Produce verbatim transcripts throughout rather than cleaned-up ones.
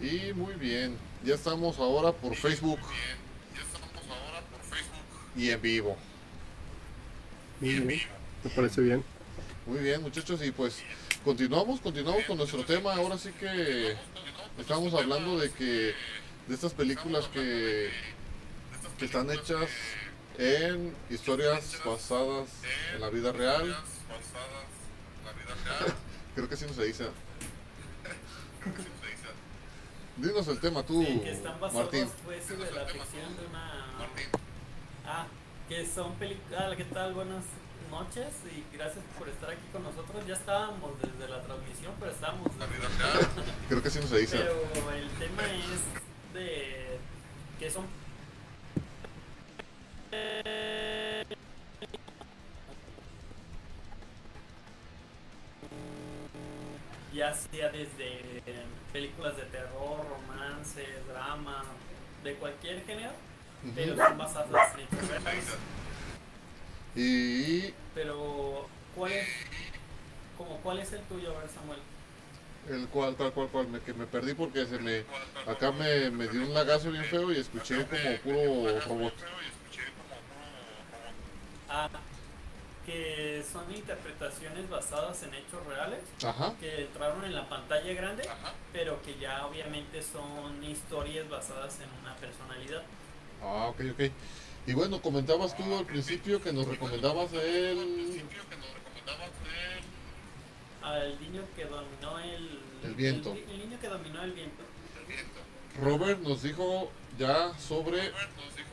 Y muy bien, ya estamos ahora por Facebook. Bien, ya estamos ahora por Facebook. Y en vivo. Muy bien, me parece bien. Muy bien, muchachos, y pues continuamos, continuamos con nuestro tema. Ahora sí que estamos hablando de que de estas películas que, que están hechas en historias basadas en la vida real. Creo que así no se dice. Dinos el tema tú, sí, que están basados, Martín. Pues, sobre la ficción de una... Martín. Ah, que son películas... Ah, ¿qué tal? Buenas noches y gracias por estar aquí con nosotros. Ya estábamos desde la transmisión, pero estamos... Creo que sí nos dice. Pero el tema es de... que son... ya sea desde películas de terror, romance, drama, de cualquier género, uh-huh. pero son basadas en hechos. Y... pero, ¿cuál es, como, ¿cuál es el tuyo, a ver, Samuel? El cual, tal cual, cual, me, que me perdí porque se me, acá me, me dio un lagazo bien feo y escuché como puro robot. Ah, que son interpretaciones basadas en hechos reales, ajá. que entraron en la pantalla grande, ajá. pero que ya obviamente son historias basadas en una personalidad. Ah, ok, ok. Y bueno, comentabas tú al principio que nos recomendabas el... Al principio que nos recomendabas el... Al niño que dominó el... El viento. El, el niño que dominó el viento. El viento. Robert nos dijo ya sobre... Robert nos dijo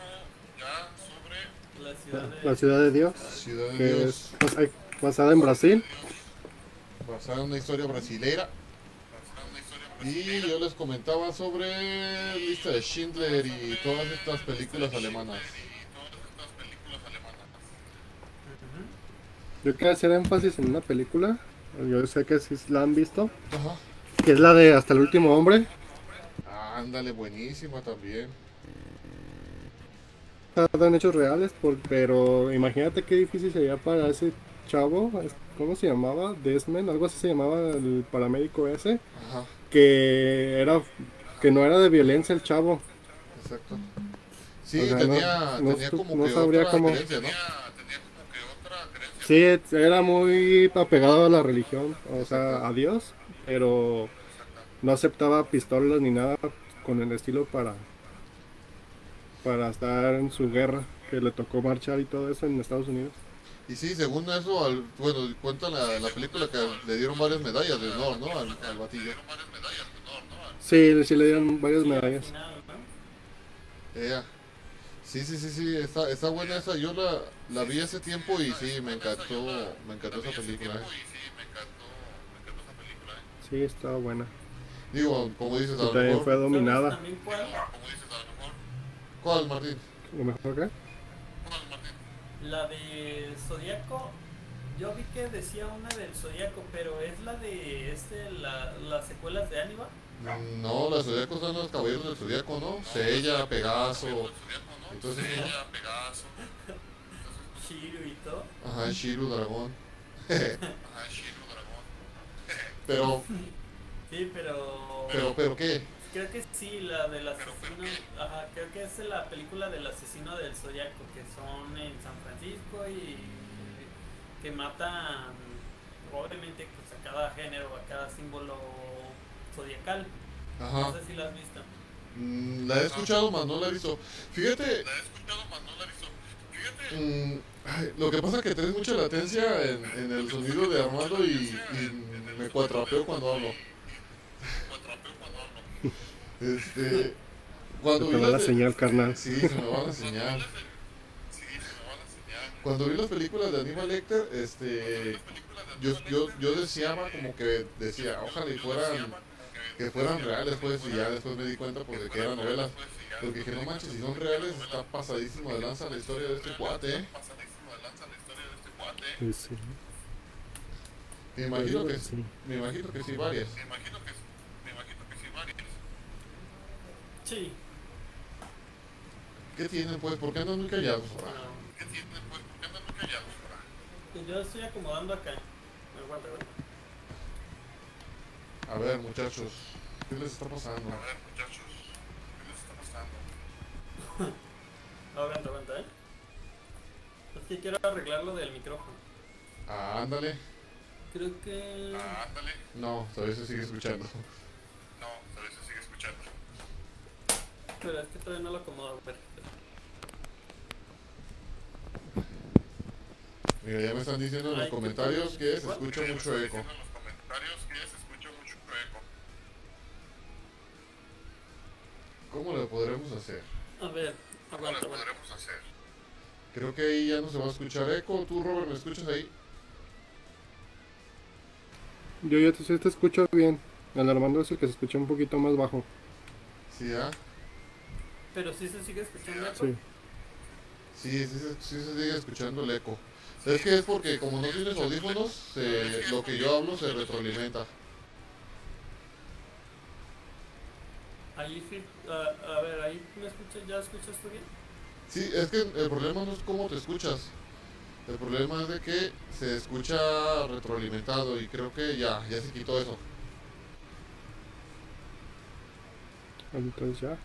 ya sobre... La ciudad, de... la ciudad de Dios, ciudad de que Dios. Es basada en Brasil, basada en una historia brasilera. Y yo les comentaba sobre lista de Schindler y todas estas películas alemanas. Yo quiero hacer énfasis en una película, yo sé que sí la han visto, ajá. que es la de Hasta el último hombre. Ándale, buenísima también. En hechos reales, por, pero imagínate qué difícil sería para ese chavo, ¿cómo se llamaba? Desmond, algo así se llamaba el paramédico ese, ajá. que era que no era de violencia el chavo. Exacto. Sí, o sea, tenía, no, tenía no, como no que sabría otra cómo. Creencia, ¿no? Sí, era muy apegado a la religión, o sea, a Dios, pero no aceptaba pistolas ni nada con el estilo para... para estar en su guerra, que le tocó marchar y todo eso en Estados Unidos. Y sí, según eso, al, bueno, cuenta la, la película que le dieron varias medallas de honor, ¿no? Al, al batillo. Sí, sí le dieron varias medallas. Yeah. Sí, sí, sí, sí, está, está buena esa, yo la, la vi hace tiempo y sí, me encantó, me encantó esa película. Eh. Sí, estaba buena. Digo, como dices, a lo mejor... fue dominada. ¿Cuál, Martín? ¿Lo mejor qué? La de Zodíaco. Yo vi que decía una del Zodíaco, pero ¿es la de este, la, las secuelas de Aníbal? No, las Zodíaco son los caballeros del Zodíaco, ¿no? Sella, Pegaso. Entonces, Sella, Pegaso. Shiru y todo. Ajá, Shiru, Dragón. Ajá, Shiru, Dragón. Pero... sí, pero... ¿Pero, pero qué? Creo que sí, la del asesino, ajá, creo que es la película del asesino del Zodíaco, que son en San Francisco y que matan, obviamente, pues a cada género, a cada símbolo zodiacal. Ajá. No sé si la has visto. Mm, la he escuchado, más no la he visto. Fíjate. La he escuchado, más no la he visto. Fíjate. Mm, ay, lo que pasa es que tenés mucha latencia en, en el sonido de Armando y, y me cuatrapeo cuando hablo. Este, cuando vi la señal, carnal. Sí, se me va la señal. Cuando vi las películas de Aníbal Lecter, este, yo, yo, yo deseaba como que decía, ojalá y fueran, que fueran reales, pues, y ya después me di cuenta porque que eran novelas, porque dije, no manches, si son reales, está pasadísimo de lanza la historia de este cuate, eh. Sí, sí. Me imagino que sí, me imagino que sí, varias. Me imagino que sí. Sí. ¿Qué tienen pues? ¿Por qué andan muy callados? ¿Qué tienen pues? ¿Por qué andan muy callados? Yo estoy acomodando acá. Aguanta, aguanta. A ver, muchachos. ¿Qué les está pasando? A ver, muchachos, ¿qué les está pasando? Aguanta, aguanta, ¿eh? Es que quiero arreglar lo del micrófono. Ah, ándale. Creo que... Ah, ándale. No, todavía se sigue escuchando. No, todavía se sigue escuchando. Pero es que todavía no lo acomodo, pero... Mira, ya me están diciendo en los comentarios que se escucha mucho eco. ¿Cómo lo podremos hacer? A ver, aguanta, ¿cómo lo podremos hacer? Creo que ahí ya no se va a escuchar eco. ¿Tú, Robert, me escuchas ahí? Yo ya te, te escucho bien. El Armando es el que se escucha un poquito más bajo. ¿Sí, ah? ¿Pero sí se sigue escuchando eco? Sí. Sí, sí, sí se sigue escuchando el eco. Es que es porque como no tienes audífonos, se, lo que yo hablo se retroalimenta. Ahí sí, uh, a ver, ahí me escuchas, ¿ya escuchas tú bien? Sí, es que el problema no es cómo te escuchas. El problema es de que se escucha retroalimentado y creo que ya, ya se quitó eso. Entonces ya.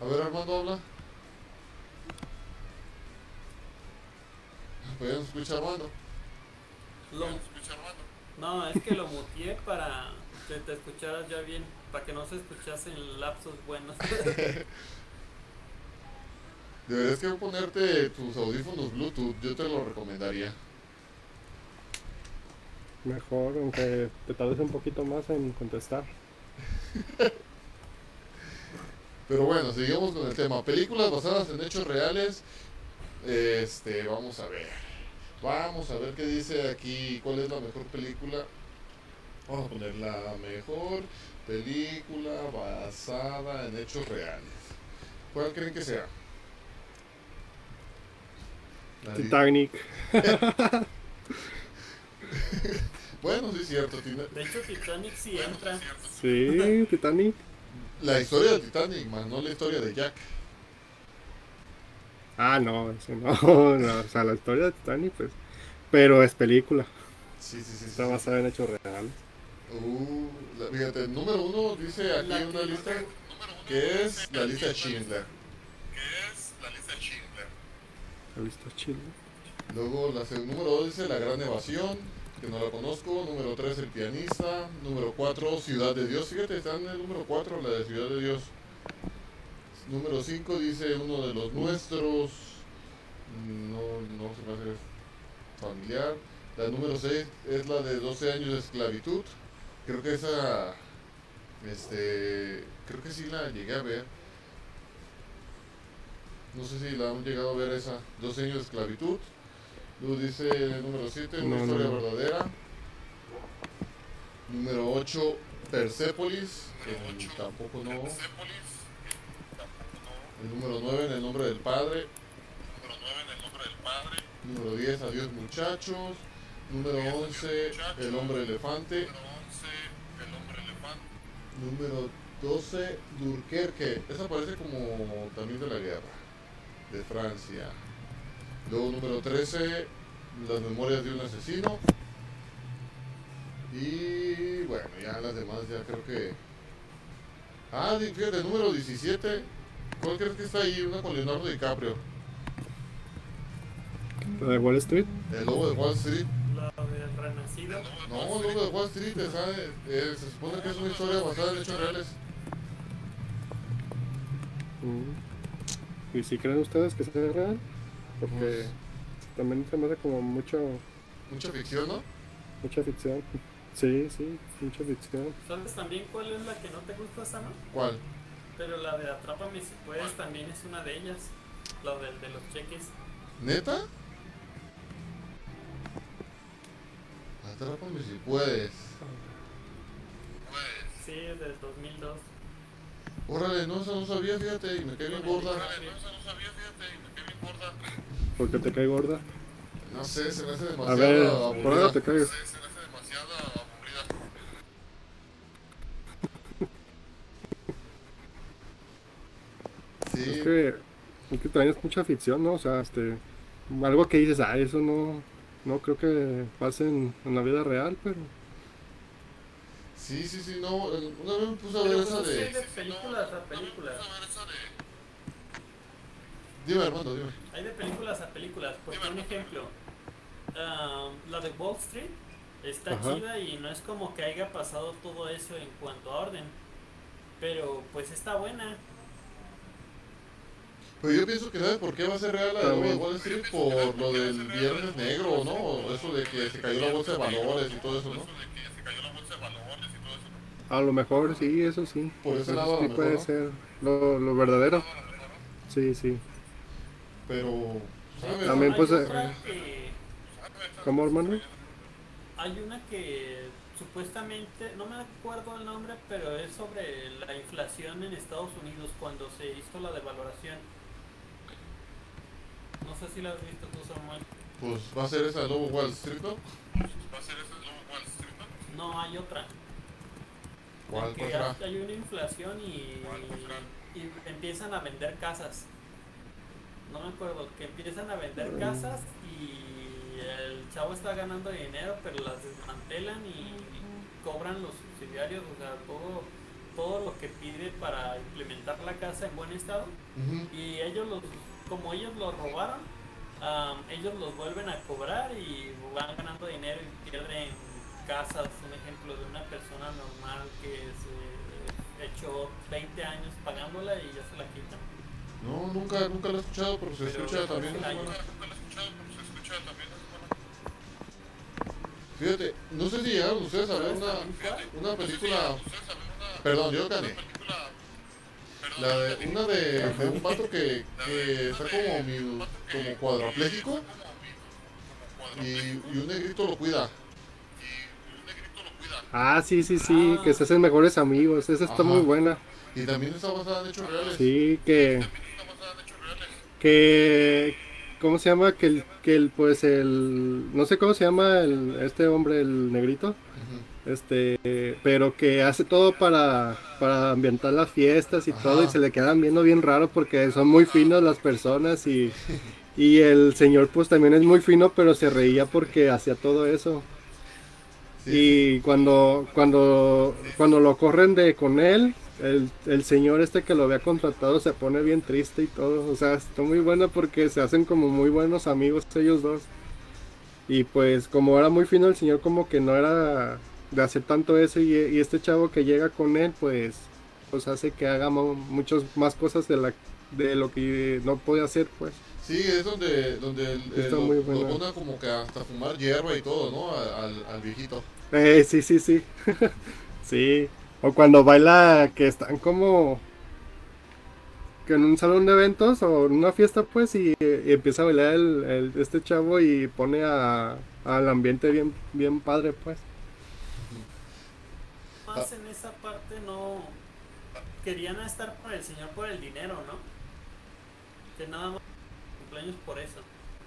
A ver, Armando, habla. Pues ya no escucha Armando. Lo... No, es que lo muteé para que te escucharas ya bien, para que no se escuchasen lapsos buenos. Deberías que ponerte tus audífonos Bluetooth, yo te lo recomendaría. Mejor, aunque te tardes un poquito más en contestar. Pero bueno, seguimos con el tema. Películas basadas en hechos reales. Este, vamos a ver. Vamos a ver qué dice aquí. ¿Cuál es la mejor película? Vamos a poner la mejor película basada en hechos reales. ¿Cuál creen que sea? Titanic. Bueno, sí es cierto. De hecho, Titanic sí entra. Sí, Titanic. La historia de Titanic, más no la historia de Jack. Ah, no, eso no, no. O sea, la historia de Titanic, pues. Pero es película. Sí, sí, sí. Está basada sí, sí. en hechos reales. Uh, la, fíjate, número uno dice aquí la una lista. Que es la lista Schindler. Que es la lista Schindler. La lista Schindler. Luego, la, el número dos dice La Gran Evasión, que no la conozco. Número tres, El Pianista. Número cuatro, Ciudad de Dios. Fíjate, está en el número cuatro, la de Ciudad de Dios. Número cinco dice Uno de los Nuestros. No, no se me hace familiar. La número seis es la de doce años de esclavitud. Creo que esa Este Creo que sí la llegué a ver. No sé si la han llegado a ver esa, doce años de esclavitud. Luego dice el número siete, Una no, historia no. verdadera. Número ocho, Persépolis, que tampoco no. El número nueve, En el nombre del Padre. Número nueve, En el nombre del Padre. Número diez, Adiós muchachos. Número diez, once, muchachos. El hombre elefante. Número once, El hombre elefante. Número doce, Dunkerque. Esa parece como también de la guerra de Francia. Luego número trece, Las memorias de un asesino. Y bueno, ya las demás ya creo que... Ah, fíjate, número diecisiete. ¿Cuál crees que está ahí? Una con Leonardo DiCaprio. ¿La de Wall Street? El Lobo de Wall Street. ¿La del Renacido? No, el Lobo de Wall Street, ¿sabes? Eh, se supone que es una historia basada en hechos reales. ¿Y si creen ustedes que sea real? Porque pues, también se me hace como mucho... Mucha ficción, ¿no? Mucha ficción. Sí, sí, mucha ficción. ¿Sabes también cuál es la que no te gusta, Samuel? ¿Cuál? Pero la de Atrápame si puedes también es una de ellas. La del de los cheques. ¿Neta? Atrápame si puedes. Sí, es del dos mil dos. Órale, no, esa no sabía, fíjate, y me caí bien gorda. Órale, no, esa no sabía, fíjate, y me caí bien gorda. ¿Por qué te cae gorda? No sé, se me hace demasiado aburrida. A ver, por ahora te caigo. Sí. Es que, es que traes mucha ficción, ¿no? O sea, este, algo que dices, ah, eso no, no creo que pase en, en la vida real, pero... Sí, sí, sí, no, una vez me puse a ver esa de... de películas a películas. Dime, Armando, dime. Hay de películas a películas, por un ejemplo. Uh, la de Wall Street está Ajá. chida y no es como que haya pasado todo eso en cuanto a orden. Pero, pues, está buena. Pero yo pienso que, ¿sabes por qué va a ser real la de Wall Street? Por lo del viernes negro, ¿no? Eso de que se cayó la bolsa de valores y todo eso, ¿no? A lo mejor sí, eso sí. Por ese lado, sí puede ser lo, lo verdadero. Sí, sí. Pero, ¿sabes? También, pues... ¿Cómo, hermano? Hay una que supuestamente, no me acuerdo el nombre, pero es sobre la inflación en Estados Unidos cuando se hizo la devaluación. No sé si la has visto tú, Samuel. Pues va a ser esa de Lobo Wall Street, ¿no? ¿Va a ser esa de Lobo Wall Street, no? No, hay otra. ¿Cuál? Hay, hay una inflación y, y empiezan a vender casas. No me acuerdo, que empiezan a vender mm. casas y... el chavo está ganando dinero, pero las desmantelan y cobran los subsidiarios, o sea, todo, todo lo que pide para implementar la casa en buen estado. Uh-huh. Y ellos, los, como ellos lo robaron, um, ellos los vuelven a cobrar y van ganando dinero y pierden casas. Un ejemplo de una persona normal que se echó veinte años pagándola y ya se la quitan. No, nunca, nunca la he escuchado, pero se pero escucha también. Nunca la he escuchado, pero se escucha también. Fíjate, no sé si llegaron ustedes a ver una, una película, perdón, yo gané, la de, una de, de un vato que, que está como, mi, como cuadrapléjico y, y un negrito lo cuida. Ah, sí, sí, sí, que se hacen mejores amigos, esa está Ajá. muy buena. Y también está basada en hechos reales. Sí, que... que... ¿Cómo se llama? Que el, que el, pues el, no sé cómo se llama el, este hombre, el negrito, uh-huh. este, pero que hace todo para, para ambientar las fiestas y Ajá. todo, y se le quedan viendo bien raro porque son muy finos las personas y, y el señor pues también es muy fino, pero se reía porque hacía todo eso. Sí. Y cuando, cuando, cuando lo corren de con él, El, el señor este que lo había contratado se pone bien triste y todo, o sea, está muy bueno porque se hacen como muy buenos amigos ellos dos. Y pues como era muy fino el señor, como que no era de hacer tanto eso, y, y este chavo que llega con él pues, pues hace que haga mo, muchas más cosas de, la, de lo que no podía hacer pues. Sí, es donde, donde el, el, lo, muy bueno. Lo ponen como que hasta fumar hierba y todo, ¿no? Al, al viejito. Eh, sí, sí, sí. Sí. O cuando baila, que están como que en un salón de eventos o en una fiesta pues, y, y empieza a bailar el, el, este chavo y pone a, al ambiente bien, bien padre pues. Más en esa parte no querían estar por el señor por el dinero, ¿no? Que nada más cumpleaños por eso.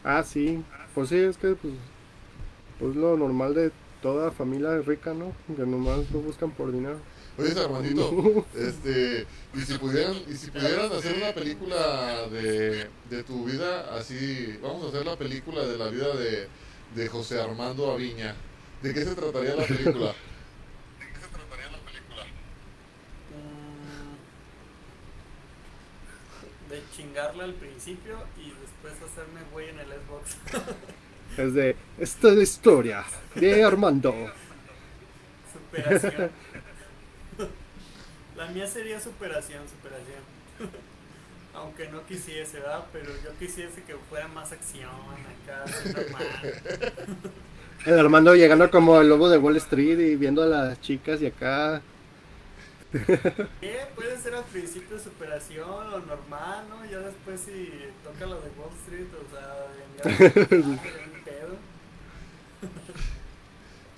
Ah, sí, pues sí, es que pues, pues lo normal de toda familia rica, ¿no? Que nomás lo buscan por dinero. Oye, Armandito, este, y si pudieran, y si pudieran hacer una película de, de tu vida, así, vamos a hacer la película de la vida de, de José Armando Aviña. ¿De qué se trataría la película? ¿De qué se trataría la película? Mm, de chingarla al principio y después hacerme güey en el Xbox. Es de, esta es la historia de Armando. Superación. La mía sería superación, superación. Aunque no quisiese, ¿verdad? Pero yo quisiese que fuera más acción acá, normal. El Armando llegando como el lobo de Wall Street y viendo a las chicas y acá. ¿Qué? Puede ser al principio superación o normal, ¿no? Ya después si sí, toca lo de Wall Street, o sea, ya, un pedo.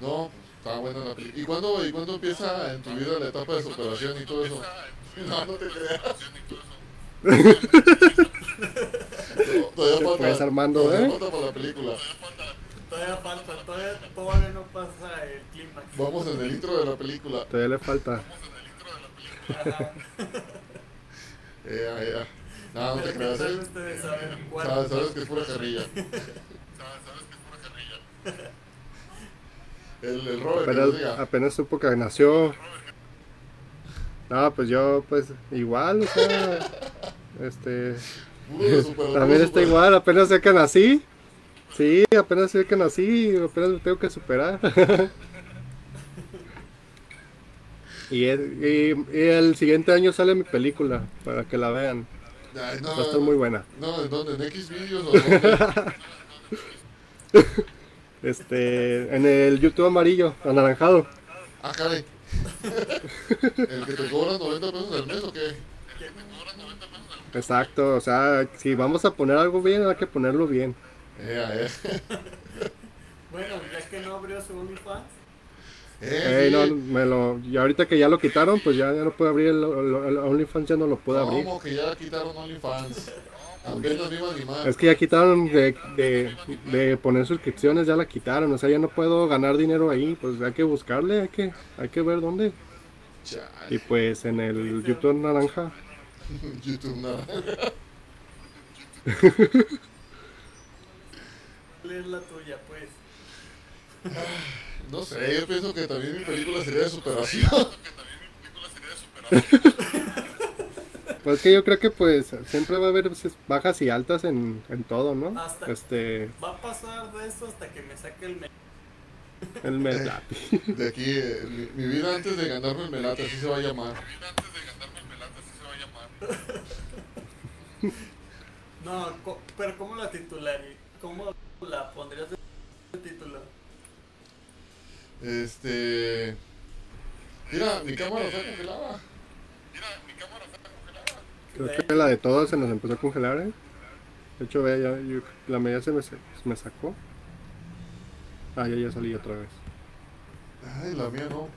No, está buena la película. ¿Y cuándo, ¿Y cuándo empieza en tu vida la etapa de superación y todo eso? No, no te creas. Todavía falta, Armando, todavía ¿eh? falta para la película. Todavía falta, todavía, todavía no pasa el clímax. Vamos en el intro de la película. Todavía le falta. Ajá. Eh, eh, no, no te creas. ¿Sabes, sabes, sabes que es pura carrilla? Sabes que es pura carrilla. El, el Robert apenas, que apenas supo que nació. No, pues yo, pues, igual, o sea, este, Uy, super, también está igual, apenas sé que nací, sí, apenas sé que nací, apenas me tengo que superar. y, el, y, y el siguiente año sale mi película, para que la vean. Ay, no, va a estar muy buena. No, ¿en dónde? ¿En X videos o dónde? Este, en el YouTube amarillo, anaranjado. Ah, caray. ¿El que te cobra noventa pesos al mes o qué? Exacto, o sea, si vamos a poner algo bien, hay que ponerlo bien. Eh, eh. Bueno, ya que no abrió su OnlyFans. Eh, hey, no, me lo, y ahorita que ya lo quitaron, pues ya, ya no puedo abrir el, el, el OnlyFans, ya no lo puedo abrir. ¿Cómo que ya quitaron OnlyFans? Aunque es, es que ya quitaron de, de, de poner suscripciones, ya la quitaron, o sea, ya no puedo ganar dinero ahí, pues hay que buscarle, hay que, hay que ver dónde. Chale. Y pues en el YouTube naranja. YouTube naranja. ¿Cuál es la tuya, pues? No sé, yo pienso que también mi película sería de superación. Pues que yo creo que pues siempre va a haber bajas y altas en, en todo, ¿no? Hasta este... va a pasar de eso hasta que me saque el melate. El melate. Eh, de aquí, eh, mi, mi vida antes de ganarme el melate, así se va a llamar. Mi vida antes de ganarme el melate, así se va a llamar. No, pero ¿cómo la titular? ¿Cómo la pondrías de titular? Este... Mira, mi cámara está congelada. Mira, mi cámara está congelada. Creo que la de todas se nos empezó a congelar, ¿eh? De hecho, vea, ya, yo, la media se me, se me sacó. Ah, ya, ya salí otra vez. Ay, la mía no.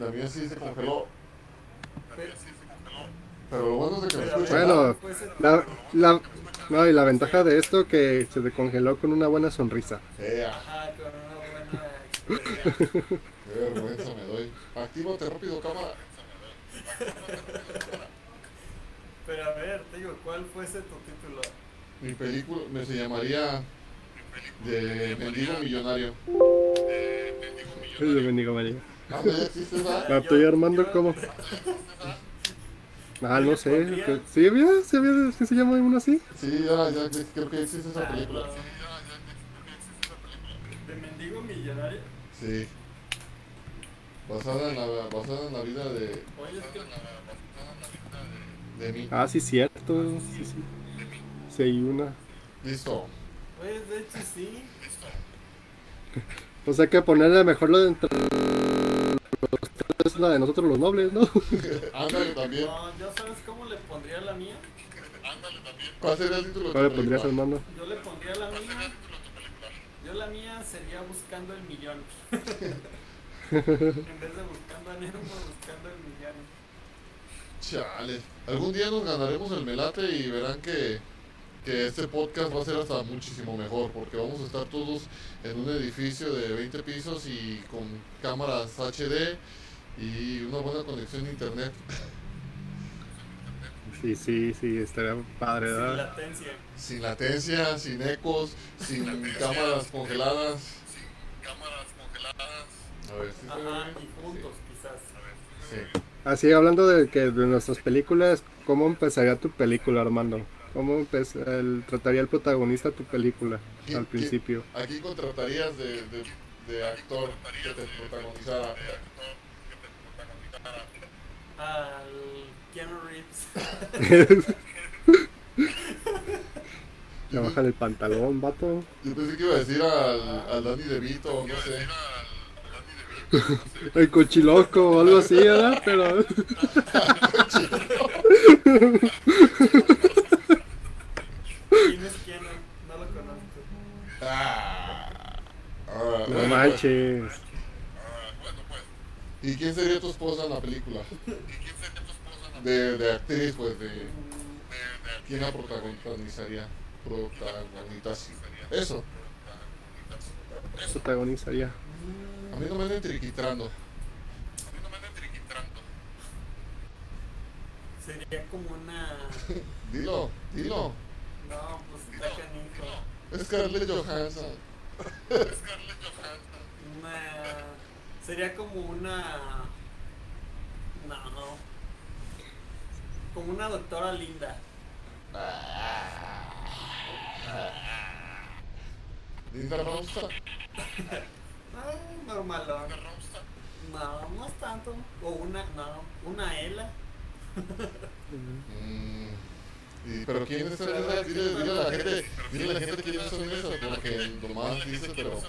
La mía sí se congeló. La mía sí se congeló. Pero lo bueno es que me escucha. Bueno, la, la, no, y la ventaja de esto que se descongeló con una buena sonrisa. Ajá, con una buena... Qué vergüenza me doy. Actívate rápido, cámara. Pero a ver, te digo, ¿cuál fuese tu título? Mi película me se llamaría De Mendigo Millonario. De Mendigo Millonario. De Mendigo Millonario. Ah, ¿me estoy armando cómo? Ah, no sé. ¿Sí había? ¿Sí había? ¿Sí se llama uno así? Sí, ya, ya creo que existe esa película. ¿De Mendigo Millonario? Sí. Basada en, la, basada en la vida de... Oye, es que... basada en la vida de... de mí. Ah, sí, cierto. Sí, sí. Sí, hay una. Listo. Oye, de hecho, sí. Listo. Pues hay que ponerle mejor lo de entre... los tres, la de nosotros los nobles, ¿no? Ándale también. No, ¿ya sabes cómo le pondría la mía? Ándale también. ¿Cuál sería el título de tu película? ¿Cuál le pondrías, hermano? Yo le pondría la mía. Yo la mía sería Buscando el Millón. En vez de buscando a Nemo, buscando el millón. Chale. Algún día nos ganaremos el melate y verán que, que este podcast va a ser hasta muchísimo mejor, porque vamos a estar todos en un edificio de veinte pisos y con cámaras H D y una buena conexión a internet. Sí, sí, sí, estaría padre, ¿verdad? Sin latencia. Sin latencia, sin ecos, sin latencia, cámaras congeladas. Sin cámaras congeladas. A ver, ¿sí? Ajá, y juntos, sí, quizás. A ver, sí. Así, hablando de que de nuestras películas, ¿cómo empezaría tu película, Armando? ¿Cómo empez el, trataría el protagonista tu película al principio? ¿Qué, aquí contratarías de, de, de actor que te protagonizara? Al Keanu Reeves. Ya bajan el pantalón, vato. Yo pensé que iba a decir al, al Danny DeVito, no sé. El cochiloco o algo así, ¿verdad? Pero... ¿Quién es quién? No lo conozco. No manches. ¿Y quién sería tu esposa en la película? De, de actriz, pues, de... ¿Quién la protagonizaría? Protagonizaría. Eso. Protagonizaría. A mí no me andan triquitrando. A mí no me andan triquitrando. Sería como una... Dilo, dilo. No, pues está canijo. Scarlett Johansson. Scarlett Johansson. una... Sería como una... No, no. Como una doctora linda. ¿Linda Rosa? Ay, normalón. No, no es tanto. O una... No, una Ela. Sí, pero quién es esa, dile, dile a la gente, dile a la gente quiénes son esas, porque nomás dice, pero...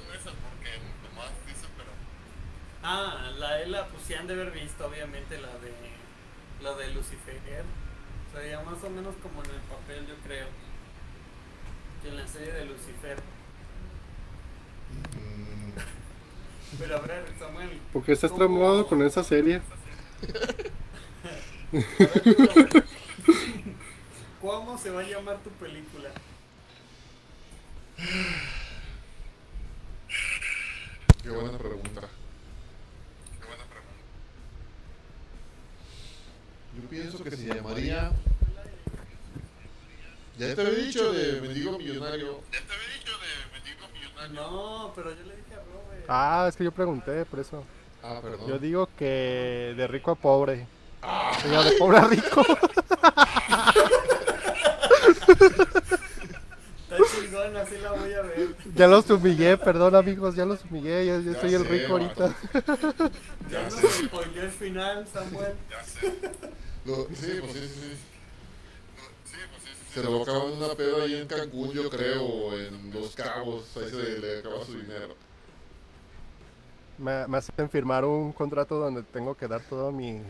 Ah, la Ela, pues sí han de haber visto, obviamente, la de la de Lucifer. Sería más o menos como en el papel, yo creo, que en la serie de Lucifer. Mm. Pero a ver, Samuel, ¿por qué estás traumado con esa serie? ¿Cómo se va a llamar tu película? Qué buena pregunta. Qué buena pregunta. Yo pienso que se llamaría... Ya te había dicho de Mendigo Millonario. Ya te había dicho de Mendigo Millonario. No, pero yo le dije a Robert. Ah, es que yo pregunté, por eso. Ah, perdón. Yo digo que de rico a pobre. Ah. Señor, de pobre a rico. Está chingón, así la voy a ver. Ya los humillé, perdón amigos, ya los humillé, ya, ya, ya soy sé, el rico ahorita. Ya no se spoiló el final, Samuel. Ya sé. Lo, sí, pues sí, sí, sí. Sí, pues sí, sí. Se lo acaban una peda ahí en Cancún, yo creo, o en Los Cabos, ahí se le acaba su dinero. Me, me hacen firmar un contrato donde tengo que dar todo mi...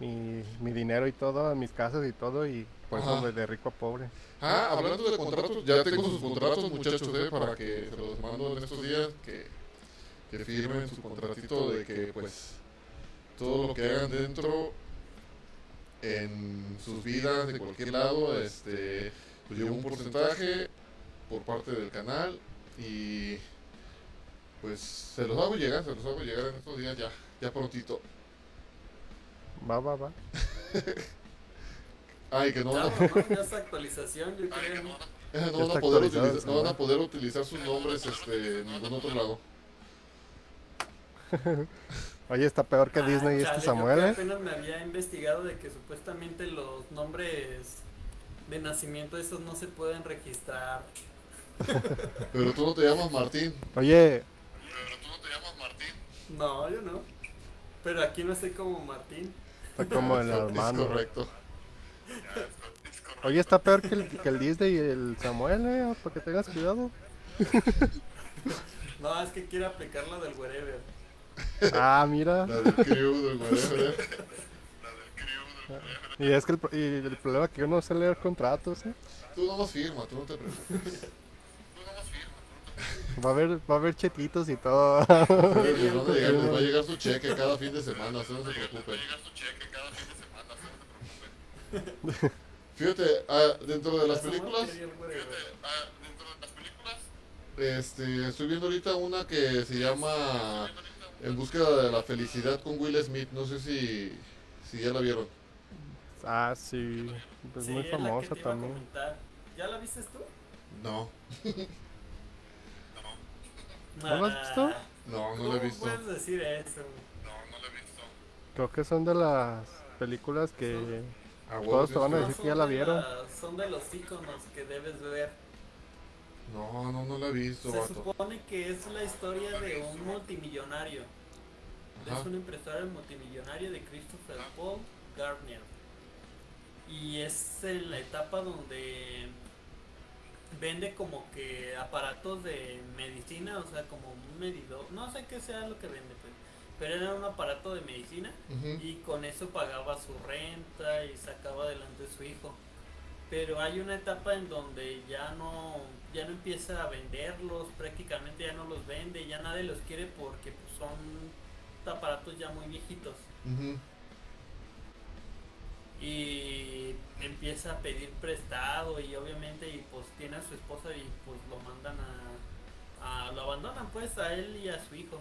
Mi, mi dinero y todo, mis casas y todo, y por eso de rico a pobre. Ah, hablando de contratos, ya tengo sus contratos, muchachos, eh, para que se los mando en estos días, que, que firmen su contratito de que, pues, todo lo que hagan dentro, en sus vidas, de cualquier lado, este, pues llevo un porcentaje por parte del canal, y pues se los hago llegar, se los hago llegar en estos días ya, ya prontito. Va, va, va. Ay, que no van a poder utilizar, no van a poder utilizar sus nombres este, en ningún otro lado. Oye, está peor que ah, Disney y este Samuel, ¿eh? Apenas me había investigado de que supuestamente los nombres de nacimiento esos no se pueden registrar. Pero tú no te llamas Martín. Oye. Pero tú no te llamas Martín. No, yo no. Pero aquí no estoy como Martín. Está como el Armando. Es correcto. Oye, está peor que el, que el Disney y el Samuel, eh, para que tengas cuidado. No, es que quiere aplicar la del wherever. Ah, mira. La del crew del wherever. La del crew del wherever. Y es que el, y el problema es que yo no sé leer contratos, eh. Tú no los firmas, tú no te preocupes. Va a haber, va a haber chequitos y todo. Les va, va a llegar su cheque cada fin de semana, no se preocupen. Va a llegar su cheque cada fin de semana, no se preocupen. Fíjate, ah, dentro de las películas, fíjate, ah, dentro de las películas, este, estoy viendo ahorita una que se llama En búsqueda de la felicidad con Will Smith, no sé si, si ya la vieron. Ah, sí, es muy famosa también. ¿Ya la viste tú? No. ¿No lo has visto? No, no lo he visto. ¿Cómo puedes decir eso? No, no lo he visto. Creo que son de las películas que todos te van a decir que ya la vieron. Son de los íconos que debes ver. No, no, no la he visto. Se supone que es la historia de un multimillonario. Es un empresario multimillonario de Christopher Paul Gardner. Y es en la etapa donde... vende como que aparatos de medicina, o sea, como un medidor, no sé qué sea lo que vende, pues, pero era un aparato de medicina, uh-huh. Y con eso pagaba su renta y sacaba adelante a su hijo. Pero hay una etapa en donde ya no, ya no empieza a venderlos, prácticamente ya no los vende, ya nadie los quiere porque pues, son aparatos ya muy viejitos. Uh-huh. Y empieza a pedir prestado y obviamente y pues tiene a su esposa y pues lo mandan a, a lo abandonan pues a él y a su hijo.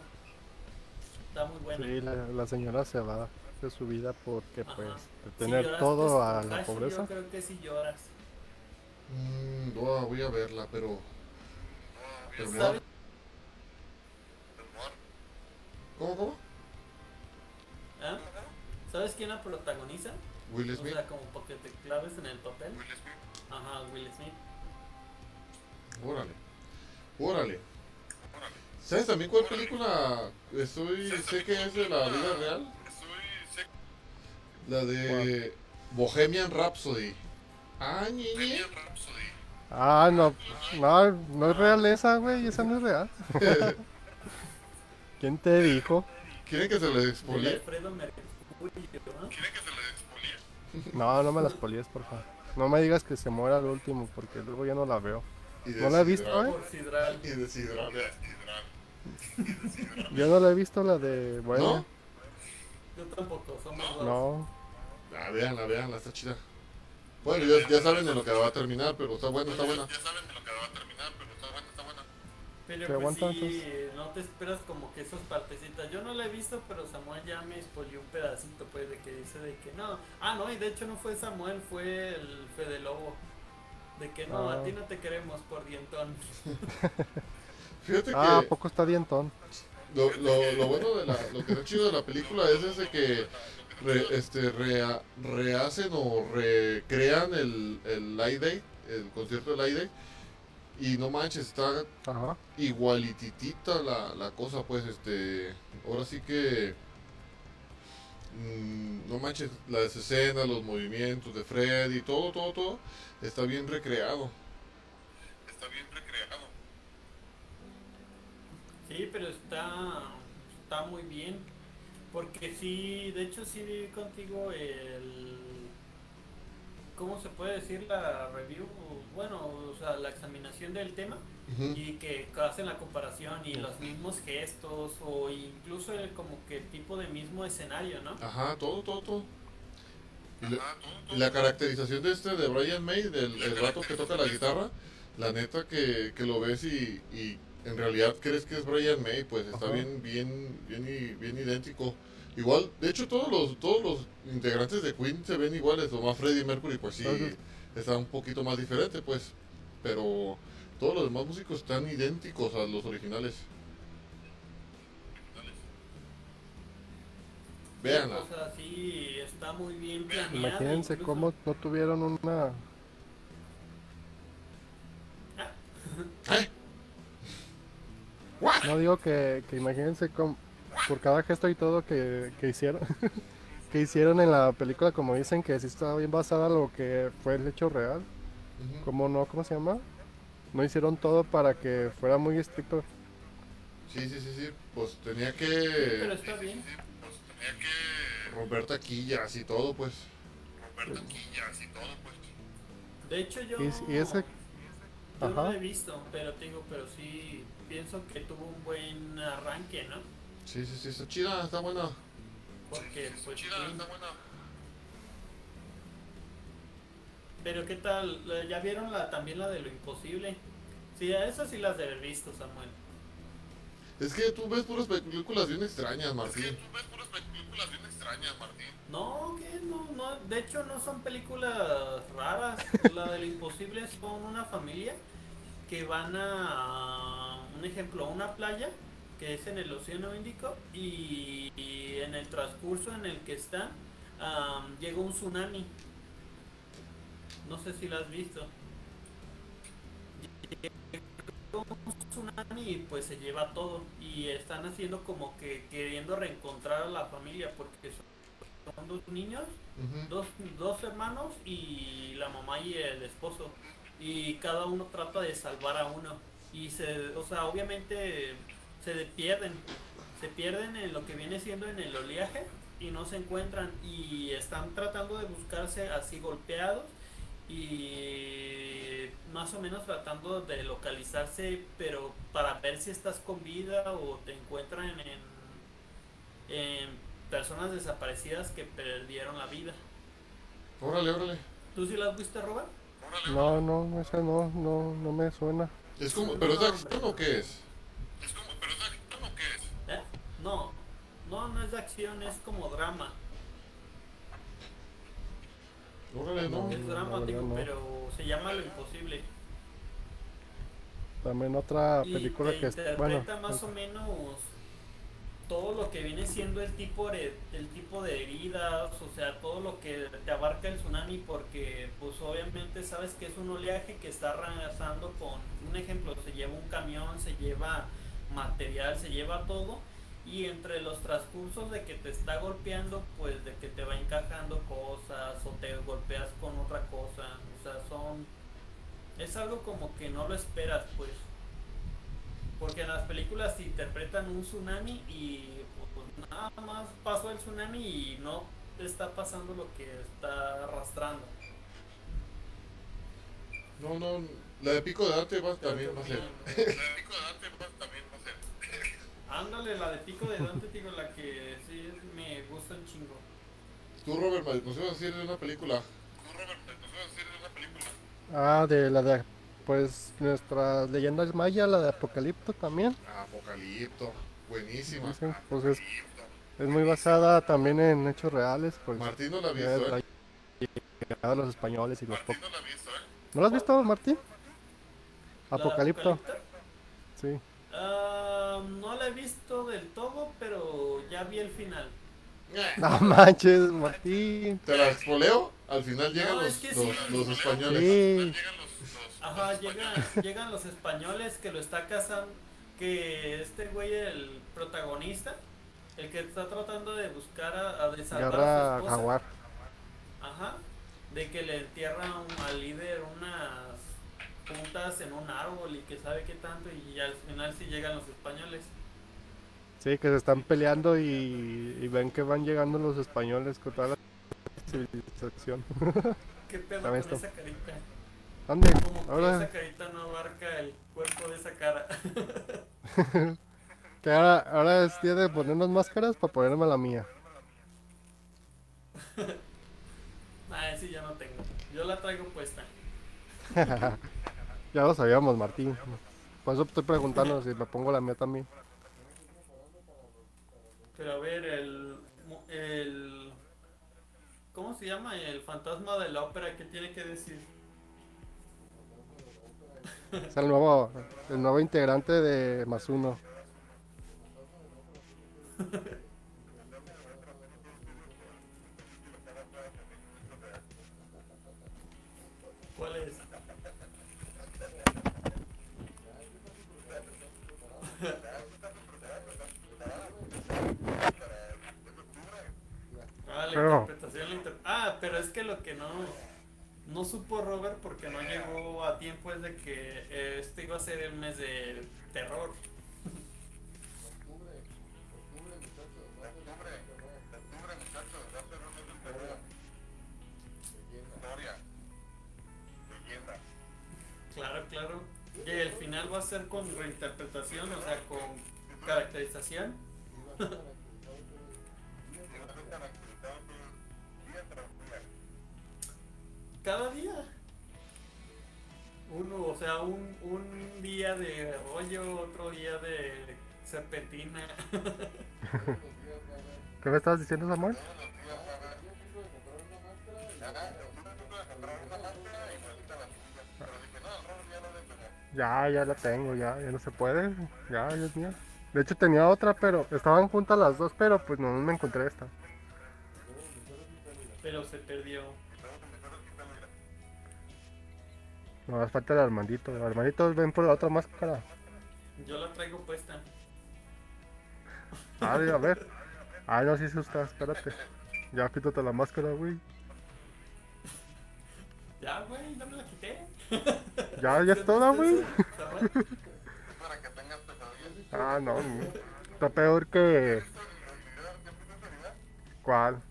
Está muy bueno. Sí, la, la señora se va de su vida porque ajá. Pues de tener si todo pues, a la pobreza. Yo creo que si lloras. Mm, no, voy a verla, pero... pero ¿sabes? ¿Cómo, cómo? ¿Ah? ¿Sabes quién la protagoniza? Will Smith. O sea, como para que te claves en el papel. Will Smith. Ajá, Will Smith. Órale. Órale. ¿Sabes también cuál película estoy, sé que es de la vida real? La de Bohemian Rhapsody. Ah, niñe. Ah, no, no, no es real esa, güey, esa no es real. ¿Quién te dijo? ¿Quieren que se les expolie? No, no me las polies, por favor. No me digas que se muera al último, porque luego ya no la veo. ¿No la he visto, eh? Y desidral. Yo no la he visto, la de... Bueno. ¿No? Yo tampoco, somos dos. No. La vean, la vean, la está chida. Bueno, ya, ya saben de lo que va a terminar, pero está buena, está buena. Ya saben de lo que va a terminar, pero está buena, está buena. Pero pues sí, no te esperas como que esas partecitas. Yo no la he visto, pero Samuel ya me expolió un pedacito, pues, de que dice de que no. Ah, no, y de hecho no fue Samuel, fue el Fede Lobo. De que no, ah. a ti no te queremos por dientón. Fíjate ah, que... ¿a poco está dientón? Lo, lo, lo bueno de la... Lo que es chido de la película es ese que... Re, este, rea, rehacen o recrean el, el Live Day, el concierto del Live Day. Y no manches, está Ajá. igualititita la, la cosa, pues, este... Ahora sí que... Mmm, no manches, las escenas, los movimientos de Freddy, todo, todo, todo, está bien recreado. Está bien recreado. Sí, pero está, está muy bien. Porque sí, de hecho sí vi contigo el... ¿Cómo se puede decir? La review, bueno, o sea, la examinación del tema. Uh-huh. Y que hacen la comparación y los mismos gestos o incluso el, como que el tipo de mismo escenario, ¿no? Ajá, todo, todo, todo. Ajá, todo, todo. La caracterización de este, de Brian May, del el rato que toca la guitarra, la neta que, que lo ves y... y en realidad crees que es Brian May, pues está Ajá. bien, bien, bien, bien idéntico. Igual, de hecho todos los, todos los integrantes de Queen se ven iguales, o más Freddie Mercury, pues sí, Ajá. está un poquito más diferente, pues. Pero todos los demás músicos están idénticos a los originales. Veanla. O sea, sí, está muy bien planeado. Imagínense incluso. Cómo no tuvieron una... ¿Eh? No digo que, que imagínense con, por cada gesto y todo que, que hicieron que hicieron en la película, como dicen que sí estaba bien basada lo que fue el hecho real. Uh-huh. Como no, ¿cómo se llama? No hicieron todo para que fuera muy estricto. Sí, sí, sí, sí, pues tenía que... Sí, pero está bien. Sí, pues tenía que romper taquillas y todo, pues. Romper taquillas y todo, pues. De hecho yo... Y, y ese... Yo Ajá. no lo he visto, pero te digo, pero sí... Pienso que tuvo un buen arranque, ¿no? Sí, sí, sí, está chida, está buena. Porque, sí, sí, pues... Chida, sí. Está buena. Pero, ¿qué tal? ¿Ya vieron la, también la de Lo Imposible? Sí, a esas sí las de haber visto, Samuel. Es que tú ves puras películas bien extrañas, Martín. Es que tú ves puras películas bien extrañas, Martín. No, que no, no. De hecho, no son películas raras. La de Lo Imposible es con una familia que van a... Un ejemplo, una playa que es en el Océano Índico y, y en el transcurso en el que está um, llegó un tsunami. No sé si lo has visto. Llegó un tsunami y pues se lleva todo y están haciendo como que queriendo reencontrar a la familia porque son dos niños, uh-huh. dos, dos hermanos y la mamá y el esposo y cada uno trata de salvar a uno. Y se, o sea, obviamente se pierden, se pierden en lo que viene siendo en el oleaje y no se encuentran y están tratando de buscarse así golpeados y más o menos tratando de localizarse, pero para ver si estás con vida o te encuentran en, en personas desaparecidas que perdieron la vida. Órale, órale. ¿Tú sí las viste, Robert? No, no, esa no, no, no me suena. Es como, ¿pero no, es de acción o qué es? Es como, ¿pero es de acción o qué es? ¿Eh? No, no, no es de acción, es como drama. Órale, no, no. Es dramático, no. Pero se llama Lo Imposible. También otra película y que... Interpreta es, bueno, más es... o menos todo lo que viene siendo el tipo de, el tipo de heridas, o sea, todo lo que te abarca el tsunami, porque pues obviamente sabes que es un oleaje que está arrasando con, un ejemplo, se lleva un camión, se lleva material, se lleva todo, y entre los transcursos de que te está golpeando, pues de que te va encajando cosas, o te golpeas con otra cosa, o sea, son, es algo como que no lo esperas, pues. Porque en las películas se interpretan un tsunami y pues, nada más pasó el tsunami y no está pasando lo que está arrastrando. No, no, la de Pico de Dante va también más cerca. La de Pico de Dante va también más cerca. Ándale, la de Pico de Dante, digo, la que sí me gusta un chingo. Tú, Robert, ¿nos ibas a decir de una película? Tú, Robert, ¿nos ibas a decir de una película? Ah, de la de... Pues nuestra leyenda es maya, la de Apocalipto también. Apocalipto, buenísima. Sí, pues es, es muy basada también en hechos reales. Pues, Martín no la ha visto, la, eh. la, los españoles y los Martín no la ha visto, eh. ¿No la has visto, Martín? Apocalipto. Sí. Uh, no la he visto del todo, pero ya vi el final. No manches, Martín. ¿Te la exploleo? Al final llegan no, los, es que sí, los, los españoles. Sí. Ajá, llegan, llegan los españoles que lo está cazando, que este güey, el protagonista, el que está tratando de buscar a, a desatar a su esposa. Jaguar. Ajá, de que le entierran al líder unas puntas en un árbol y que sabe qué tanto, y al final sí llegan los españoles. Sí, que se están peleando y, y ven que van llegando los españoles con toda la civilización. ¿Qué pedo con esa carita? ¿Dónde? Ahora... Esa carita no abarca el cuerpo de esa cara. Que ahora, ahora es día de ponernos máscaras para ponerme la mía. Ah, sí, ya no tengo. Yo la traigo puesta. Ya lo sabíamos, Martín. Por eso estoy preguntando si me pongo la mía también. Pero a ver, el... el ¿cómo se llama? El fantasma de la ópera, ¿qué tiene que decir? Es el nuevo, el nuevo integrante de Más Uno. ¿Cuál es? Ah, la pero... interpretación, la inter... ah, pero es que lo que no... No supo Robert porque no llegó a tiempo, es de que este iba a ser el mes del terror. Claro, claro. Y el final va a ser con reinterpretación, o sea, con caracterización. Cada día uno, o sea, un, un día de rollo, otro día de serpentina. ¿Qué me estabas diciendo, Samuel? Ya, ya la tengo, ya, ya no se puede, ya, Dios mío. De hecho tenía otra, pero estaban juntas las dos, pero pues no, no me encontré esta. Pero se perdió. No, hace falta el Armandito. Armandito, ven por la otra máscara. Yo la traigo puesta. Ah, a ver. Ah, no, sí se usa, espérate. Ya quítate la máscara, güey. Ya, güey, no me la quité. Ya, ya es toda, güey. Ah, no, güey. Está peor que... ¿Cuál?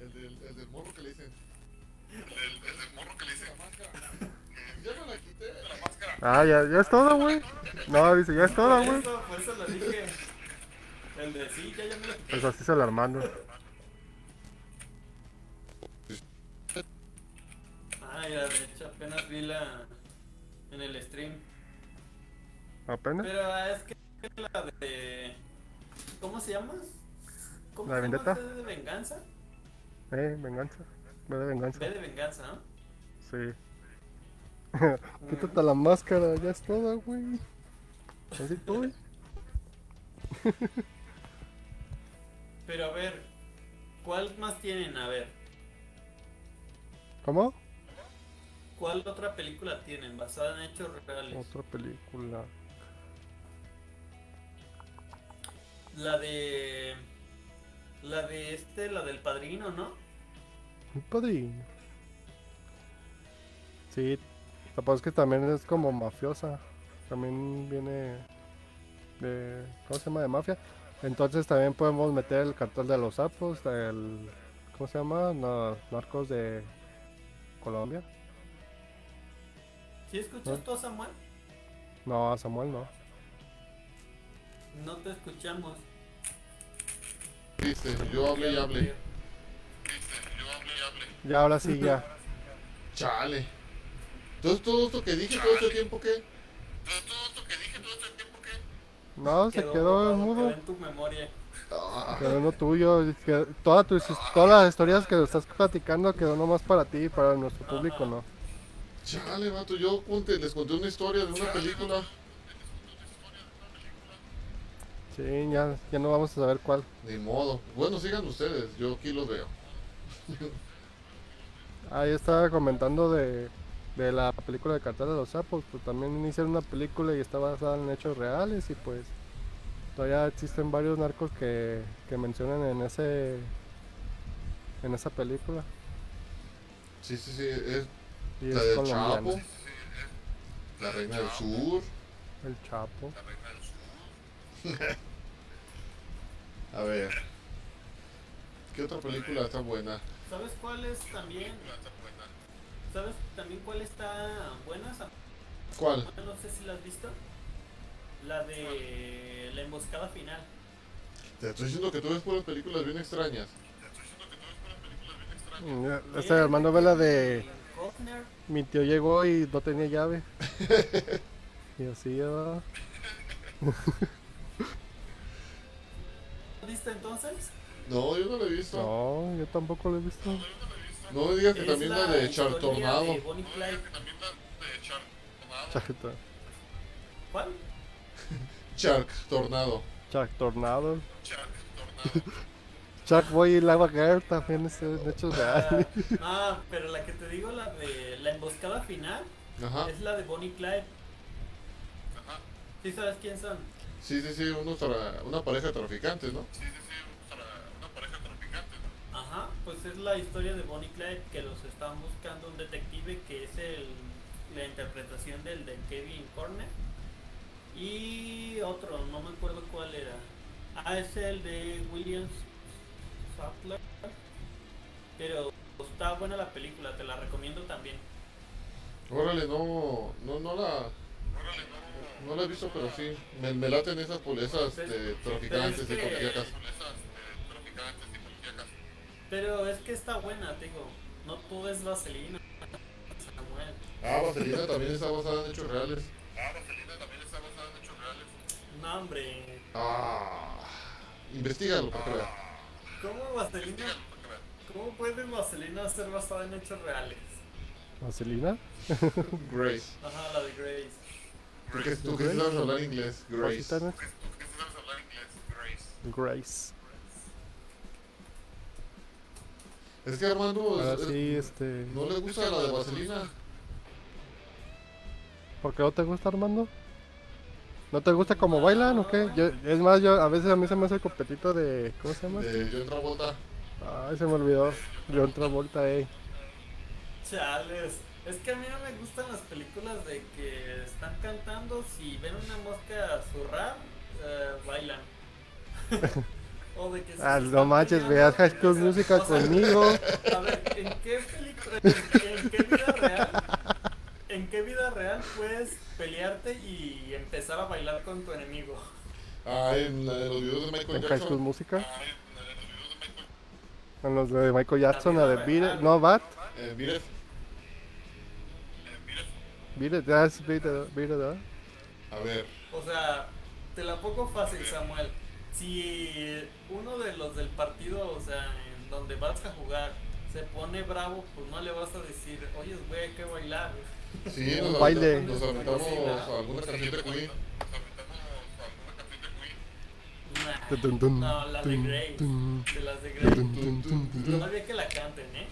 El del, el del morro que le dicen. El del, el del morro que le dicen. Ya no la quité de la máscara. Ah, ya, ya es todo, güey. No, dice, ya es todo, güey. Por eso le dije. El de sí, ya, ya me la quité. Pues así se la Armando. Ah, ya, de hecho, apenas vi la... en el stream. ¿Apenas? Pero es que la de... ¿Cómo se llama? ¿Cómo se llama? ¿B de venganza? Eh, venganza. B de venganza. B de venganza, ¿no? Sí. Quítate la máscara, ya es toda, güey. Así tú, güey. Pero a ver, ¿cuál más tienen? A ver. ¿Cómo? ¿Cuál otra película tienen basada en hechos reales? Otra película. La de... La de este, la del Padrino, ¿no? El Padrino. Sí, capaz es que también es como mafiosa. También viene de... ¿Cómo se llama? De mafia. Entonces también podemos meter el cartel de los sapos, el... ¿Cómo se llama? Los narcos de Colombia. ¿Sí escuchas tú a Samuel? No, a Samuel no. No te escuchamos. Dice, yo hablé y hablé. Dice, yo hablé y hablé. Ya, ahora sí, ya. Chale. Entonces, ¿todo esto que dije Chale. todo este tiempo qué? Entonces, ¿todo esto que dije todo este tiempo qué? No, se quedó, quedó en mudo. Quedó en tu memoria. Ah. Quedó en lo tuyo. Quedó, toda tu, todas las historias que estás platicando quedó nomás para ti y para nuestro público, ¿no? Chale, vato, yo conté, les conté una historia de una Chale. película. Sí, ya, ya no vamos a saber cuál. Ni modo. Bueno, sigan ustedes, yo aquí los veo. Ahí estaba comentando de, de la película de Cartel de los Sapos, pues también hicieron una película y está basada en hechos reales y pues todavía existen varios narcos que, que mencionan en ese en esa película. Sí, sí, sí, es, y la es del Chapo, sí, sí, sí. La Reina del Sur. El Chapo. La Reina del Sur. A ver, ¿qué otra película está buena? ¿Sabes cuál es también? ¿Sabes también cuál está buena? ¿Cuál? No sé si la has visto. La de La Emboscada Final. Te estoy diciendo que tú ves puras películas bien extrañas. Te estoy diciendo que tú ves puras películas bien extrañas. Esta Armando ve la de... Mi tío llegó y no tenía llave. Y así ya... ¿Lo viste entonces? No, yo no lo he visto. No, yo tampoco lo he visto. No, no digas que también la, la de Chartornado. De no digas que también la de Chartornado. ¿Cuál? Chartornado. Chartornado. Chartornado. Sharkboy y Lava Girl también es de hechos reales. Ah, pero la que te digo, la de La Emboscada Final, ajá, es la de Bonnie Clyde. ¿Sí sabes quién son? Sí, sí, sí, unos tra una pareja de traficantes, ¿no? Sí, sí, sí, tra una pareja de traficantes, ¿no? Ajá, pues es la historia de Bonnie Clyde, que los están buscando un detective que es el, la interpretación del de Kevin Corner. Y otro, no me acuerdo cuál era. Ah, es el de William Sattler. Pero está buena la película, te la recomiendo también. Órale, no, no, no la... Órale, no. No lo he visto, pero sí, me, me laten esas polesas de traficantes y policíacas. Pero es que está buena, digo, no todo es Vaselina. Ah, Vaselina también está basada en hechos reales. Ah, Vaselina también está basada en hechos reales. No, hombre. Ah, investígalo para creer. ¿Cómo Vaselina? ¿Cómo puede Vaselina ser basada en hechos reales? ¿Vaselina? Grace. Ajá, la de Grace. Porque tú que sabes hablar inglés, Grace. ¿Tú que sabes hablar inglés, Grace? Grace. Es que Armando ah, es, sí, este... no le gusta la de Vaselina. ¿Por qué no te gusta, Armando? ¿No te gusta cómo bailan o qué? Yo, es más, yo a veces a mí se me hace el competito de... ¿Cómo se llama? De John Travolta. Ay, se me olvidó. John Travolta, ey. Chales. Es que a mí no me gustan las películas de que están cantando, si ven una mosca zurrar, uh, bailan. O de que se ah, no manches, veas Hachiko música conmigo. A ver, ¿en qué película, en, en qué vida real, en qué vida real puedes pelearte y empezar a bailar con tu enemigo? Ah, en la de los videos de Michael Jackson. ¿En Hachiko música? Ah, en los de Michael Jackson, la de Beat, no Bat. Eh, Beat It. Mira, mira, a ver. O sea, te la pongo fácil, Samuel. Si uno de los del partido, o sea, en donde vas a jugar, se pone bravo, pues no le vas a decir, oye, güey, hay que bailar. Sí, nos baile. Nos aventamos alguna canción de Queen. Nos aventamos alguna canción de Queen. No, la de Grace. De las de Grace. No había que la canten, ¿eh?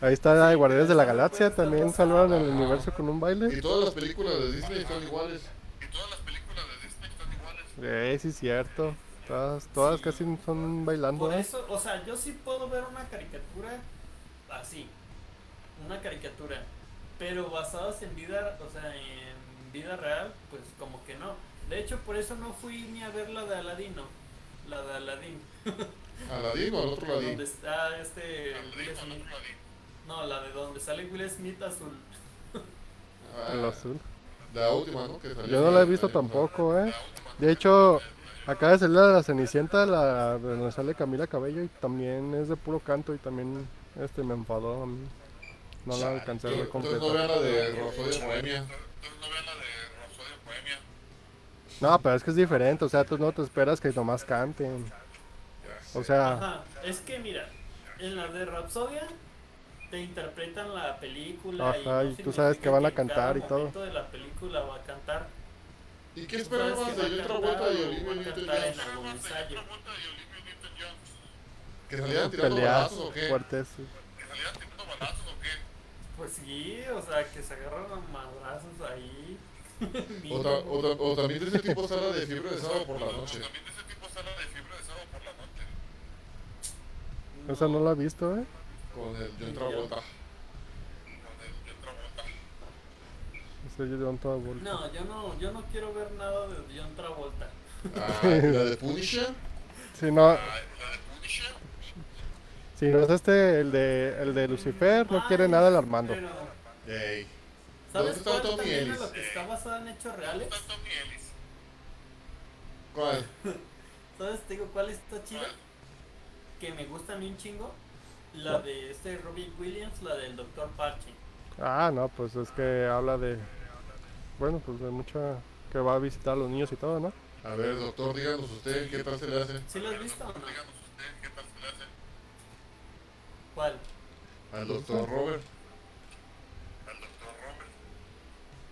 Ahí está Guardianes de la Galaxia, también salvaron el universo con un baile. Y todas las películas de Disney están iguales. Y todas las películas de Disney están iguales. Eh, sí, cierto. Todas, todas sí. Casi son bailando. Por eso, o sea, yo sí puedo ver una caricatura así. Una caricatura. Pero basadas en vida, o sea, en vida real, pues como que no. De hecho, por eso no fui ni a ver la de Aladino. La de Aladín. ¿Aladín o el otro Aladín? Donde está este Will Smith. No, la de donde sale Will Smith azul. El azul. La última, ¿no? Yo no la he visto tampoco, eh. De hecho, acaba de salir la de la Cenicienta, la donde sale Camila Cabello, y también es de puro canto, y también este me enfadó a mí. No la alcancé a ver completa. Entonces no vean la de Rhapsody de Bohemia. Entonces no vean la de Rhapsody de Bohemia. No, pero es que es diferente, o sea, tú no te esperas que nomás canten. O sea... Ajá, es que mira, en la de Rhapsodia te interpretan la película. Ajá, y, no y tú sabes que van a cantar y todo. De la película va a cantar. ¿Y qué esperabas de otra vuelta de Olivia Newton-John? ¿Que salían tirando balazos o qué? Fuertes, sí. ¿Que salían tirando balazos o qué? Pues sí, o sea, que se agarran a madrazos ahí. O, ta, o, ta, o también de ese tipo sala de fiebre de sábado por la noche. O también de ese tipo sala de fiebre de sábado por la noche. No. Esa no la he visto, eh. Con el John Travolta. Con el John Travolta. No, yo no, yo no quiero ver nada de John Travolta. Ah, ¿la de Punisher? Sí, no. Ah, ¿la de Punisher? Sí, no es este, el de, el de Lucifer, no quiere nada el Armando. Ey. ¿Sabes cuál también es lo que está basado en hechos reales? ¿Cuál? ¿Sabes, te digo, cuál está chida? Que me gusta a mí un chingo. La de este Robin Williams, la del doctor Parche. Ah, no, pues es que habla de... Bueno, pues de mucha... Que va a visitar a los niños y todo, ¿no? A ver, doctor, díganos usted, ¿qué tal se le hace? ¿Sí lo has visto o no? Díganos usted, ¿qué tal se le hace? ¿Cuál? Al doctor Robert.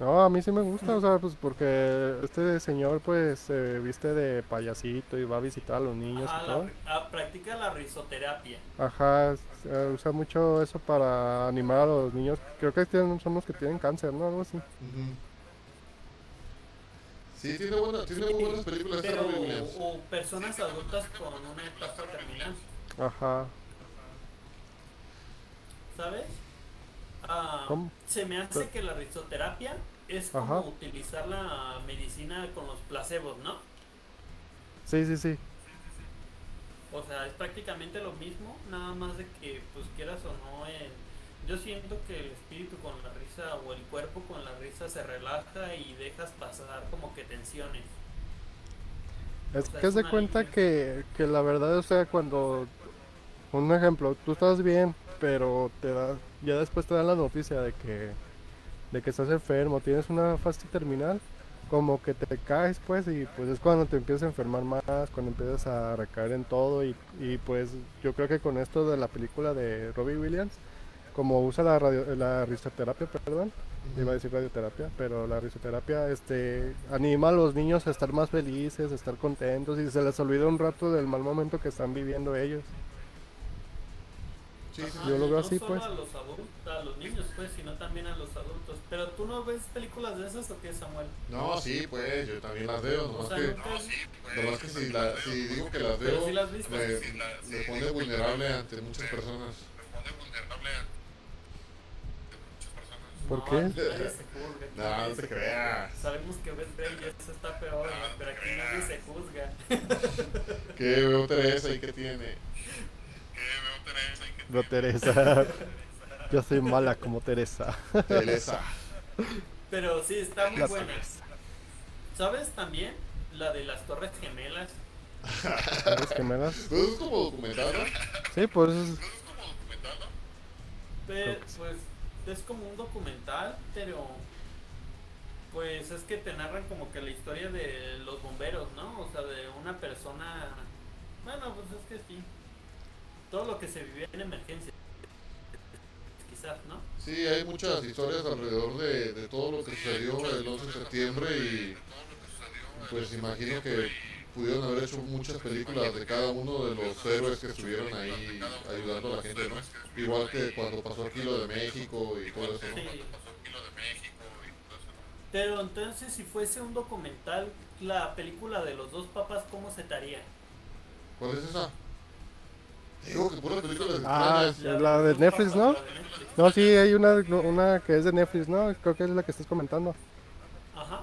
No, a mí sí me gusta, o sea, pues porque este señor pues se eh, viste de payasito y va a visitar a los niños. Ajá, y todo. La, a, practica la risoterapia. Ajá, eh, usa mucho eso para animar a los niños. Creo que tienen, son los que tienen cáncer, ¿no? Algo así. Uh-huh. Sí, tiene, buena, tiene muy buenas películas. Pero, o, o personas adultas con una etapa terminal. Ajá. ¿Sabes? Ah, se me hace que la risoterapia es como, ajá, utilizar la medicina con los placebos, ¿no? Sí, sí, sí. O sea, es prácticamente lo mismo, nada más de que, pues quieras o no, el... yo siento que el espíritu con la risa o el cuerpo con la risa se relaja y dejas pasar como que tensiones. Es o sea, que se da cuenta que, que la verdad, o sea, cuando, un ejemplo, tú estás bien, pero te da... Ya después te dan la noticia de que, de que estás enfermo, tienes una fase terminal, como que te caes pues, y pues es cuando te empiezas a enfermar más, cuando empiezas a recaer en todo, y, y pues yo creo que con esto de la película de Robbie Williams, como usa la, radio, la risoterapia, perdón, uh-huh. iba a decir radioterapia, pero la risoterapia este, anima a los niños a estar más felices, a estar contentos, y se les olvida un rato del mal momento que están viviendo ellos. Sí, ajá, yo lo veo no así, solo pues. A los, adultos, a los niños, pues, sino también a los adultos. Pero tú no ves películas de esas, ¿o qué, Samuel? No, sí, pues, yo también las veo. Nomás o sea, que, no, no, sí, pues, nomás que si, la, si digo que las veo, si las me, me, me pone vulnerable ante muchas personas. Me pone vulnerable ante muchas personas. ¿Por qué? No, no, no se crea. Sabemos que ves tres y eso está peor, no, pero aquí nadie se juzga. ¿Qué veo Teresa y qué tiene? ¿Qué veo Teresa y No, Teresa. Yo soy mala como Teresa. Teresa. Pero sí, está muy buena. ¿Sabes también? La de las Torres Gemelas. ¿Torres Gemelas? ¿Eso es como documental, no? Sí, pues... ¿Eso es como documental, no? Pero, pues, es como un documental, pero... Pues es que te narran como que la historia de los bomberos, ¿no? O sea, de una persona... Bueno, pues es que sí. Todo lo que se vivía en emergencia. quizás, ¿no? Sí, hay muchas historias alrededor de, de todo lo que sucedió el once de septiembre y pues imagino que pudieron haber hecho muchas películas de cada uno de los héroes que estuvieron ahí ayudando a la gente, ¿no? Igual que cuando pasó aquí lo de México y todo eso, ¿no? Sí. Pero entonces, si fuese un documental, la película de Los Dos Papas, ¿cómo se taría? ¿Cuál es esa? Digo que puras películas de Ah, la, la de Netflix, ¿no? De Netflix. No, sí, hay una, una que es de Netflix, ¿no? Creo que es la que estás comentando. Ajá.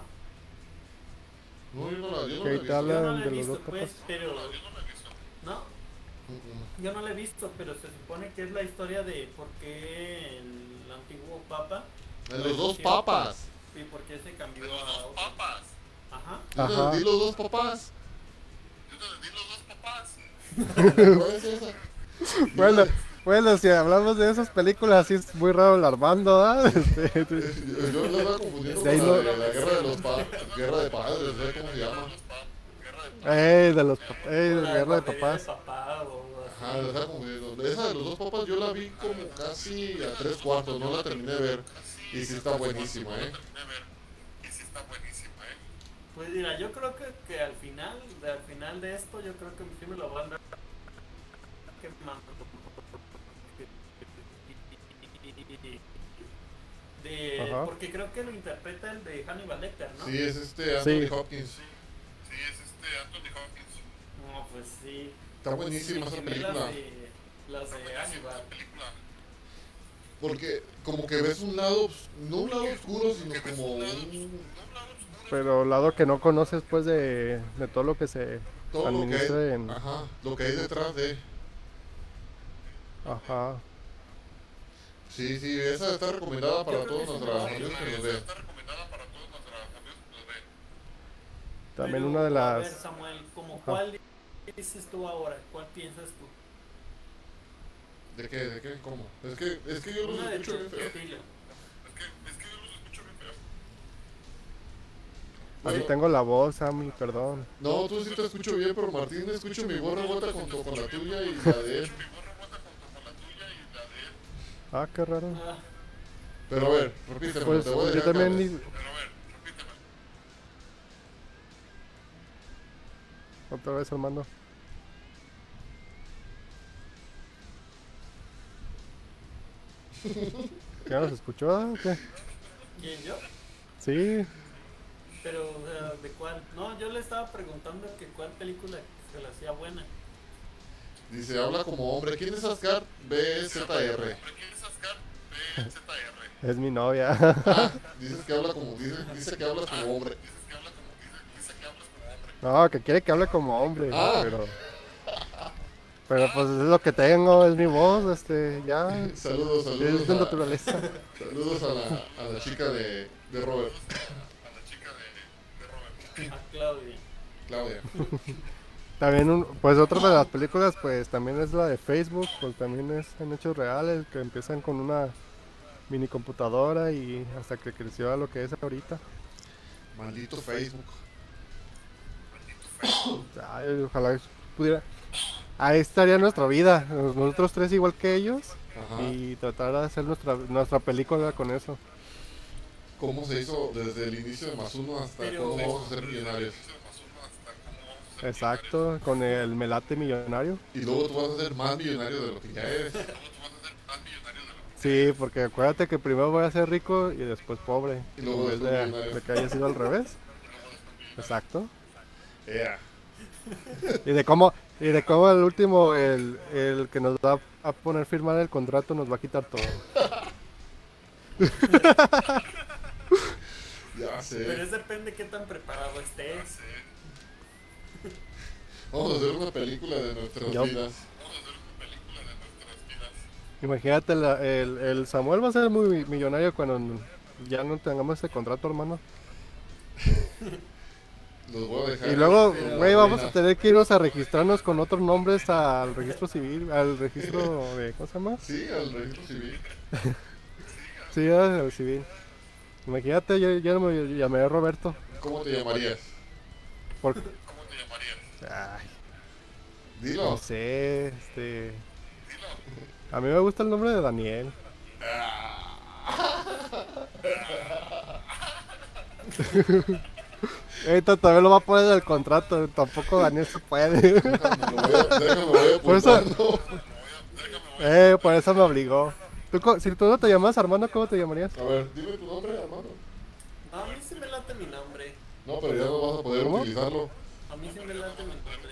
No, yo no la, yo no la he visto. Yo no la he visto, pues, pero... ¿No? Uh-uh. Yo no la he visto, pero se supone que es la historia de por qué el antiguo papa... De Los Dos Papas. Sí, porque se cambió los a los dos papas. Ajá. Yo te vendí los dos papás. Yo te vendí los dos papás. ¿Cuál es esa? Bueno, bueno, si hablamos de esas películas, sí es muy raro el Armando, ¿ah? ¿eh? Este, este. Yo lo estaba confundiendo con lo... la, la guerra de los padres, guerra de padres, ¿sabes cómo se llama? Eh, de los papás, eh, la guerra de papás. Ajá, la estaba confundiendo. Esa de Los Dos Papas yo la vi como casi a tres cuartos, no la terminé de ver. Y si está buenísima, ¿eh? Y si está buenísima, ¿eh? Pues mira, yo creo que, que al final, de, al final de esto, yo creo que sí me lo van a dar. ¿Qué más? De, Ajá. Porque creo que lo interpreta el de Hannibal Lecter, ¿no? Sí, es este Anthony sí. Hopkins. Sí. sí, es este Anthony Hopkins. No, pues sí. Está buenísima sí, esa película. Las de, las de Hannibal. Porque como que ves un lado, no un lado oscuro, sino como un... Pero lado que no conoces, pues, de, de todo lo que se todo administra lo que hay, en... Ajá, lo que hay detrás de... Ajá. Sí, sí, esa está recomendada para todos nuestros amigos que nos ven. También una de las... A ver, Samuel, ¿como cuál dices tú ahora? ¿Cuál piensas tú? ¿De qué? ¿De qué? ¿Cómo? Es que, es que yo los Una escucho bien feo. Es que, es que yo los escucho bien feo. Bueno, así tengo la voz, Sammy, perdón. No, tú sí te escucho bien, pero Martín, escucho mi voz rebota junto con la tuya y la de él. Ah, qué raro. Ah. Pero a ver, repíteme, pues, te voy a dejar yo también ni... Pero a ver, repíteme. Otra vez, Armando. ¿Ya nos escuchó? ¿Qué? ¿Quién, yo? Sí. Pero, o sea, ¿de cuál? No, yo le estaba preguntando que cuál película se la hacía buena. Dice, habla como hombre. ¿Quién es Ascar? B Z R. ¿Quién es Ascar? B Z R. Es mi novia. Ah, dices que habla como, dice, dice que hablas como hombre. Dices que habla como, dice, dice que hablas como hombre. No, que quiere que hable como hombre. Ah. Pero... Pero pues es lo que tengo, es mi voz, este, ya. Saludos, saludos. Es de naturaleza. Saludos a la, a la chica de, de Robert. A la chica de, de Robert. A Claudia. Claudia. También, un, pues otra de las películas, pues también es la de Facebook, pues también es en hechos reales, que empiezan con una mini computadora y hasta que creció a lo que es ahorita. Maldito Facebook. Maldito Facebook. Ay, ojalá pudiera... Ahí estaría nuestra vida, nosotros tres igual que ellos. Ajá. Y tratar de hacer nuestra nuestra película con eso. ¿Cómo se hizo desde el inicio de Más Uno hasta cómo vamos a ser millonarios? Exacto, con el melate millonario. Y luego tú vas a ser más millonario de lo que ya eres. Sí, porque acuérdate que primero voy a ser rico y después pobre. Y luego después de, de que haya sido al revés. Exacto. Yeah. Y de cómo... Y de cómo el último, el, el que nos va a poner firmar el contrato, nos va a quitar todo. Ya sé. Pero eso depende de qué tan preparado estés. Vamos a hacer una película de nuestras Yo. vidas. Vamos a hacer una película de nuestras vidas. Imagínate, la, el, el Samuel va a ser muy millonario cuando ya no tengamos ese contrato, hermano. Los voy a dejar. Y luego, güey, vamos a tener que irnos a registrarnos con otros nombres al registro civil, al registro de, ¿cómo se llama? Sí, al registro civil. Sí, al civil. Imagínate, yo, yo me llamaré Roberto. ¿Cómo te llamarías? Por... ¿Cómo te llamarías? Ay, dilo. No sé, este... Dilo. A mí me gusta el nombre de Daniel. Ah. Esto todavía lo va a poner en el contrato. Tampoco Daniel se puede. Déjame, lo voy a, déjame, lo voy a por eso, eh, por eso me obligó. ¿Tú, si tú no te llamas Armando, ¿cómo te llamarías? A ver, dime tu nombre, Armando. A mí sí me late mi nombre. No, pero ya no vas a poder ¿Cómo? utilizarlo. A mí sí me late mi nombre.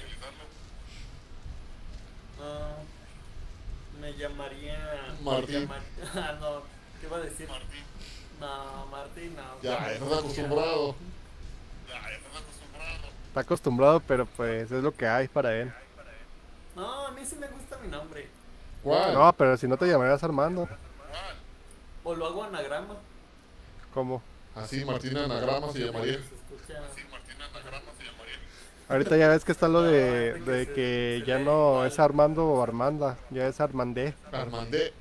Uh, me llamaría... Martín. Me llamar... ah, no. ¿Qué iba a decir? Martín. No, Martín, no. Ya, estás acostumbrado. Ya, estás acostumbrado. Está acostumbrado, pero pues es lo que hay para él. No, a mí sí me gusta mi nombre. ¿Cuál? No, pero si no te llamarías Armando. ¿Cuál? O lo hago anagrama. ¿Cómo? Así Martín anagrama se llamaría. Así Martín anagrama se llamaría. Ahorita ya ves que está lo de, de que ya no es Armando o Armanda, ya es Armandé. Armandé,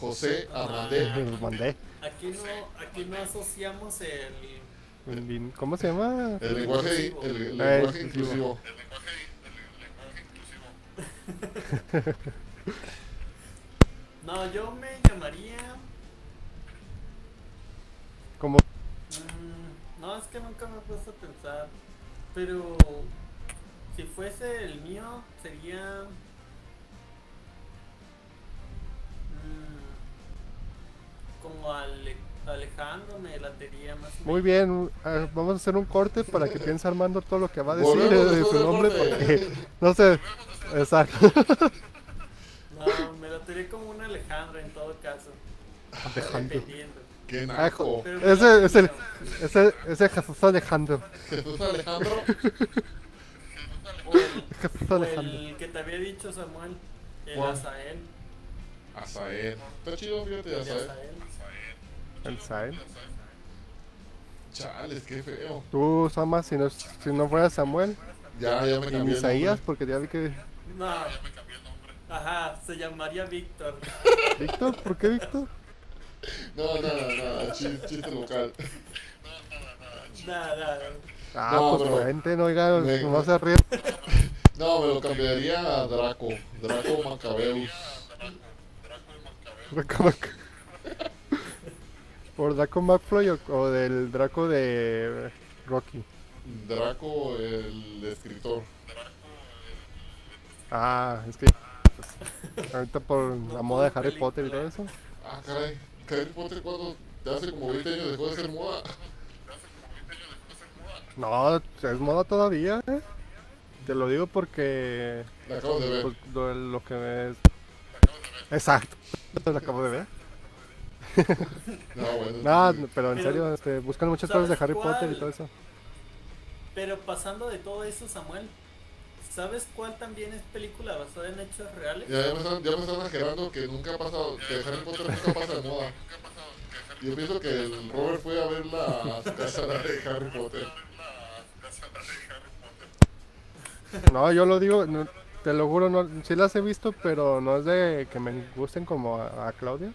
José Armandé. Armandé. Aquí no, aquí no asociamos el... ¿Cómo se llama? El lenguaje inclusivo. El, el lenguaje inclusivo. El lenguaje, el lenguaje inclusivo. No, yo me llamaría... ¿Cómo? Mm, no, es que nunca me he puesto a pensar, pero si fuese el mío sería... Mm, como Ale, Alejandro me latería más o menos. Muy bien, vamos a hacer un corte para que piense Armando todo lo que va a decir bueno, de su nombre, porque no sé, exacto. No, me lo tiré como un Alejandro en todo caso. Alejandro. Qué naco. Ese, ese, ese, ese Jesús Alejandro. Jesús Alejandro. Jesús Alejandro. El que te había dicho Samuel, el Azael. Azael. Está chido, fíjate, Azael. El Azael. Chales, qué feo. Tú, Sama, si no, si no fueras Samuel. Ya, ya me cambié. Y Isaías, porque ya vi que. No. Ajá, se llamaría Víctor. ¿Víctor? ¿Por qué Víctor? No, nada, nada, chiste, chiste local. Nada, nada, nada. Ah, no, pues la gente no oiga, me, no se ríe. No, me lo cambiaría a Draco. Draco Macabeus. Draco Macabeus. ¿Por Draco McFly o, o del Draco de Rocky? Draco el escritor. Ah, es que... Ahorita por la moda de Harry Potter y todo eso. Ah, caray. Harry Potter cuando te hace como veinte años dejó de ser moda. No, es moda todavía, ¿eh? Te lo digo porque... La acabo de ver. Lo, lo que ves... La acabo de ver. Exacto. La acabo de ver. No, bueno. No, pero en serio, este, buscan muchas cosas de Harry Potter y todo eso. Pero pasando de todo eso, Samuel... ¿Sabes cuál también es película basada en hechos reales? Ya, ya, me, están, ya me están exagerando que nunca ha pasado, que Harry Potter nunca pasa de moda. Yo pienso que el Robert fue a ver la casa de Harry Potter. No, yo lo digo, no, te lo juro, no, sí las he visto, pero no es de que me gusten como a, a Claudia.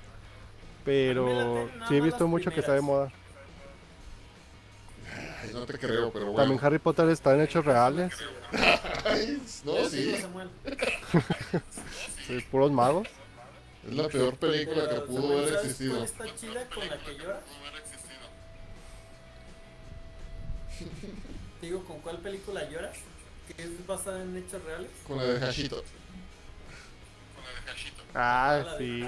Pero sí he visto mucho que está de moda. Ay, no te creo, pero bueno. También Harry Potter está en hechos reales. Ay, no, sí. Sí, puros magos. Es la peor película que pudo haber existido. ¿Está chida con la que llora? Digo, ¿con cuál película lloras? ¿Que es basada en hechos reales? Con la de Hachiko. Con la de Hachiko. Ah, sí.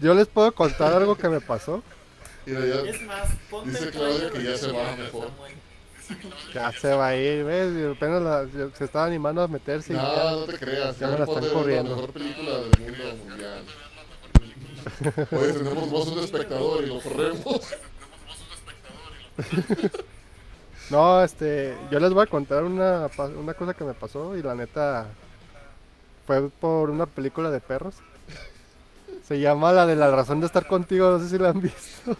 Yo les puedo contar algo que me pasó. Ya, es más, ponte dice Claudia que ya se va mejor. Ya se va a ir, ¿ves? Apenas la, se estaba animando a meterse. No, y ya, no te creas. Ya me la están corriendo. La mejor película del mundo mundial. Oye, tenemos vos un espectador y lo corremos. No, este, yo les voy a contar una, una cosa que me pasó y la neta fue por una película de perros. Se llama la de La razón de estar contigo, no sé si la han visto.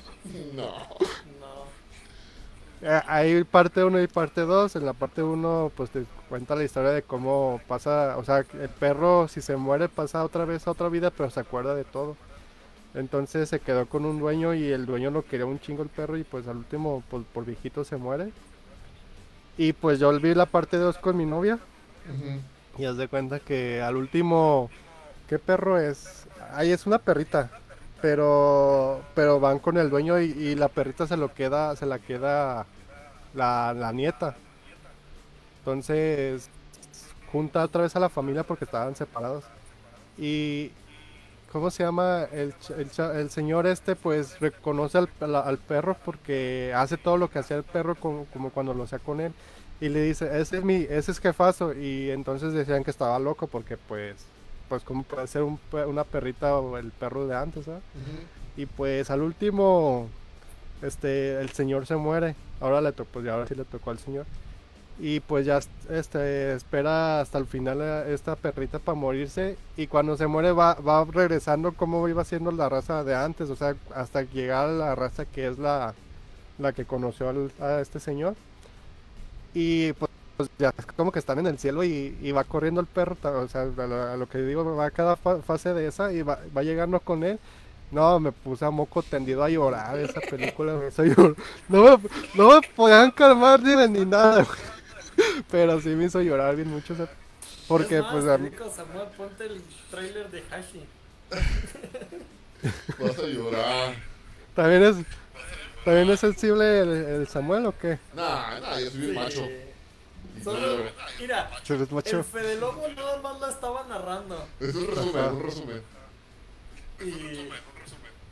No. No. Hay parte uno y parte dos. En la parte uno pues te cuenta la historia de cómo pasa, o sea, el perro si se muere pasa otra vez a otra vida, pero se acuerda de todo. Entonces se quedó con un dueño y el dueño lo quería un chingo el perro y pues al último pues, por viejito se muere. Y pues yo vi la parte dos con mi novia. Uh-huh. Y haz de cuenta que al último, ¿qué perro es? Ay, es una perrita. pero pero van con el dueño y, y la perrita se lo queda, se la queda la, la nieta. Entonces junta otra vez a la familia porque estaban separados. Y ¿cómo se llama? El, el, el señor este pues reconoce al, al, al perro porque hace todo lo que hacía el perro como, como cuando lo hacía con él. Y le dice, ese es mi, ese es jefazo. Y entonces decían que estaba loco porque pues, pues como puede ser un, una perrita o el perro de antes, ¿sabes? Uh-huh. Y pues al último, este, el señor se muere. Ahora le tocó, pues ahora sí le tocó al señor. Y pues ya este, espera hasta el final a esta perrita para morirse. Y cuando se muere va, va regresando como iba siendo la raza de antes. O sea, hasta llegar a la raza que es la, la que conoció al, a este señor. Y pues, pues ya es como que están en el cielo y, y va corriendo el perro. O sea, a lo que digo, va a cada fa fase de esa y va, va llegando con él. No, me puse a moco tendido a llorar. Esa película me hizo llorar. No me, no me podían calmar ni, ni nada, güey. Pero sí me hizo llorar bien mucho, porque más, pues a mí... Samuel, ponte el trailer de Hashi. Vas a llorar. ¿También es, ¿también es sensible el, el Samuel o qué? Nah, nah, yo soy bien sí. macho. Solo, mira, macho. El Fede Lobo nada más la estaba narrando. Es un resumen, un resumen. Y...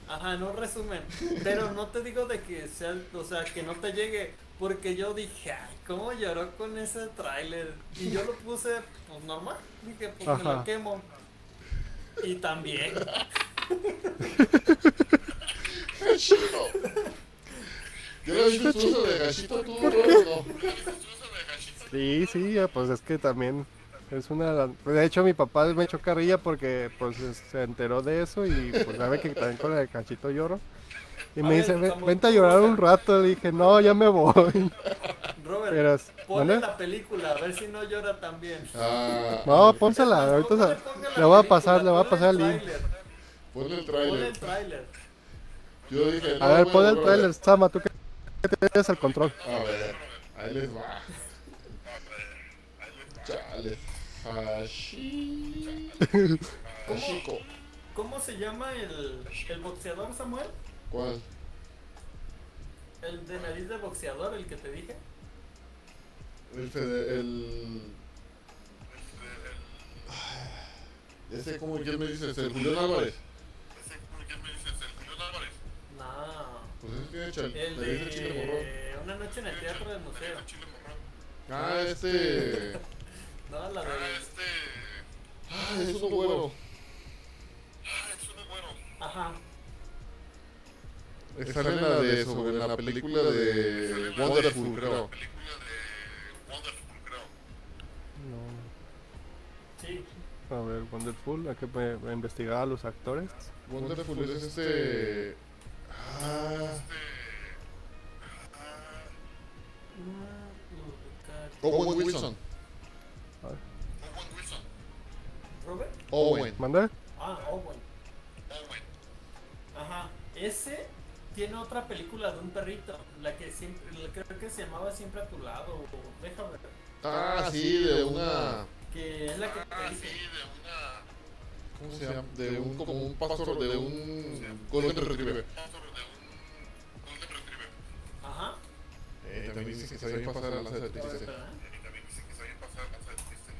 Ajá, no resumen. Pero no te digo de que sea, o sea, que no te llegue. Porque yo dije, ay, ¿cómo lloró con ese tráiler? Y yo lo puse, pues, normal. Dije, pues, ajá, me lo quemo. Y también. Gachito. ¿Qué era el chuzo de Gachito tú, Robert? ¿No? Sí, sí, pues es que también es una... De hecho, mi papá me echó carrilla porque, pues, se enteró de eso. Y, pues, sabe que también con el Gachito lloro. Y me a dice, ver, vente a llorar un rato, le dije, no, ya me voy. Robert, pero, ponle ¿vale? la película, a ver si no llora también. Ah, no, pónsela, ahorita le, la película, voy a pasar, le voy a pasar el link. Ponle el trailer. Yo dije, no, a ver, ponle el trailer, Sama, tú que tienes el control. A ver, ahí les va. Chale. ¿Cómo, ¿Cómo se llama el, el boxeador, Samuel? ¿Cuál? El de nariz de boxeador, el que te dije. El Fede, el... Ya sé cómo quién me dices, el Julián Álvarez. Ya sé cómo quién me dices, el Julián Álvarez. No. Pues es que hecho, el, el de... Chile Morrón. Una noche en el teatro del museo. Ah, este... no, la verdad. Ah, este... Ah, es un güero. Ah, es un güero. Ajá. Sale en la de eso, en la película de Wonderful, creo. No. Sí. A ver, Wonderful, hay que investigar a los actores. Wonderful es este... Ah... Owen Wilson. Owen Wilson. ¿Robert? Owen. ¿Manda? Ah, Owen. Owen. Ajá. Ese... Tiene otra película de un perrito, la que siempre, la que creo que se llamaba Siempre a tu lado, o déjame ver. Ah, sí, de una... Que es la que... Ah, sí, de una... ¿Cómo se llama? De, de un, un... como un pastor, de un... Golden Retriever. Pastor de un... Golden Retriever. Ajá. Eh, también dice que se había pasado la lanza del triste. Eh, también dice que se había pasado la lanza del triste.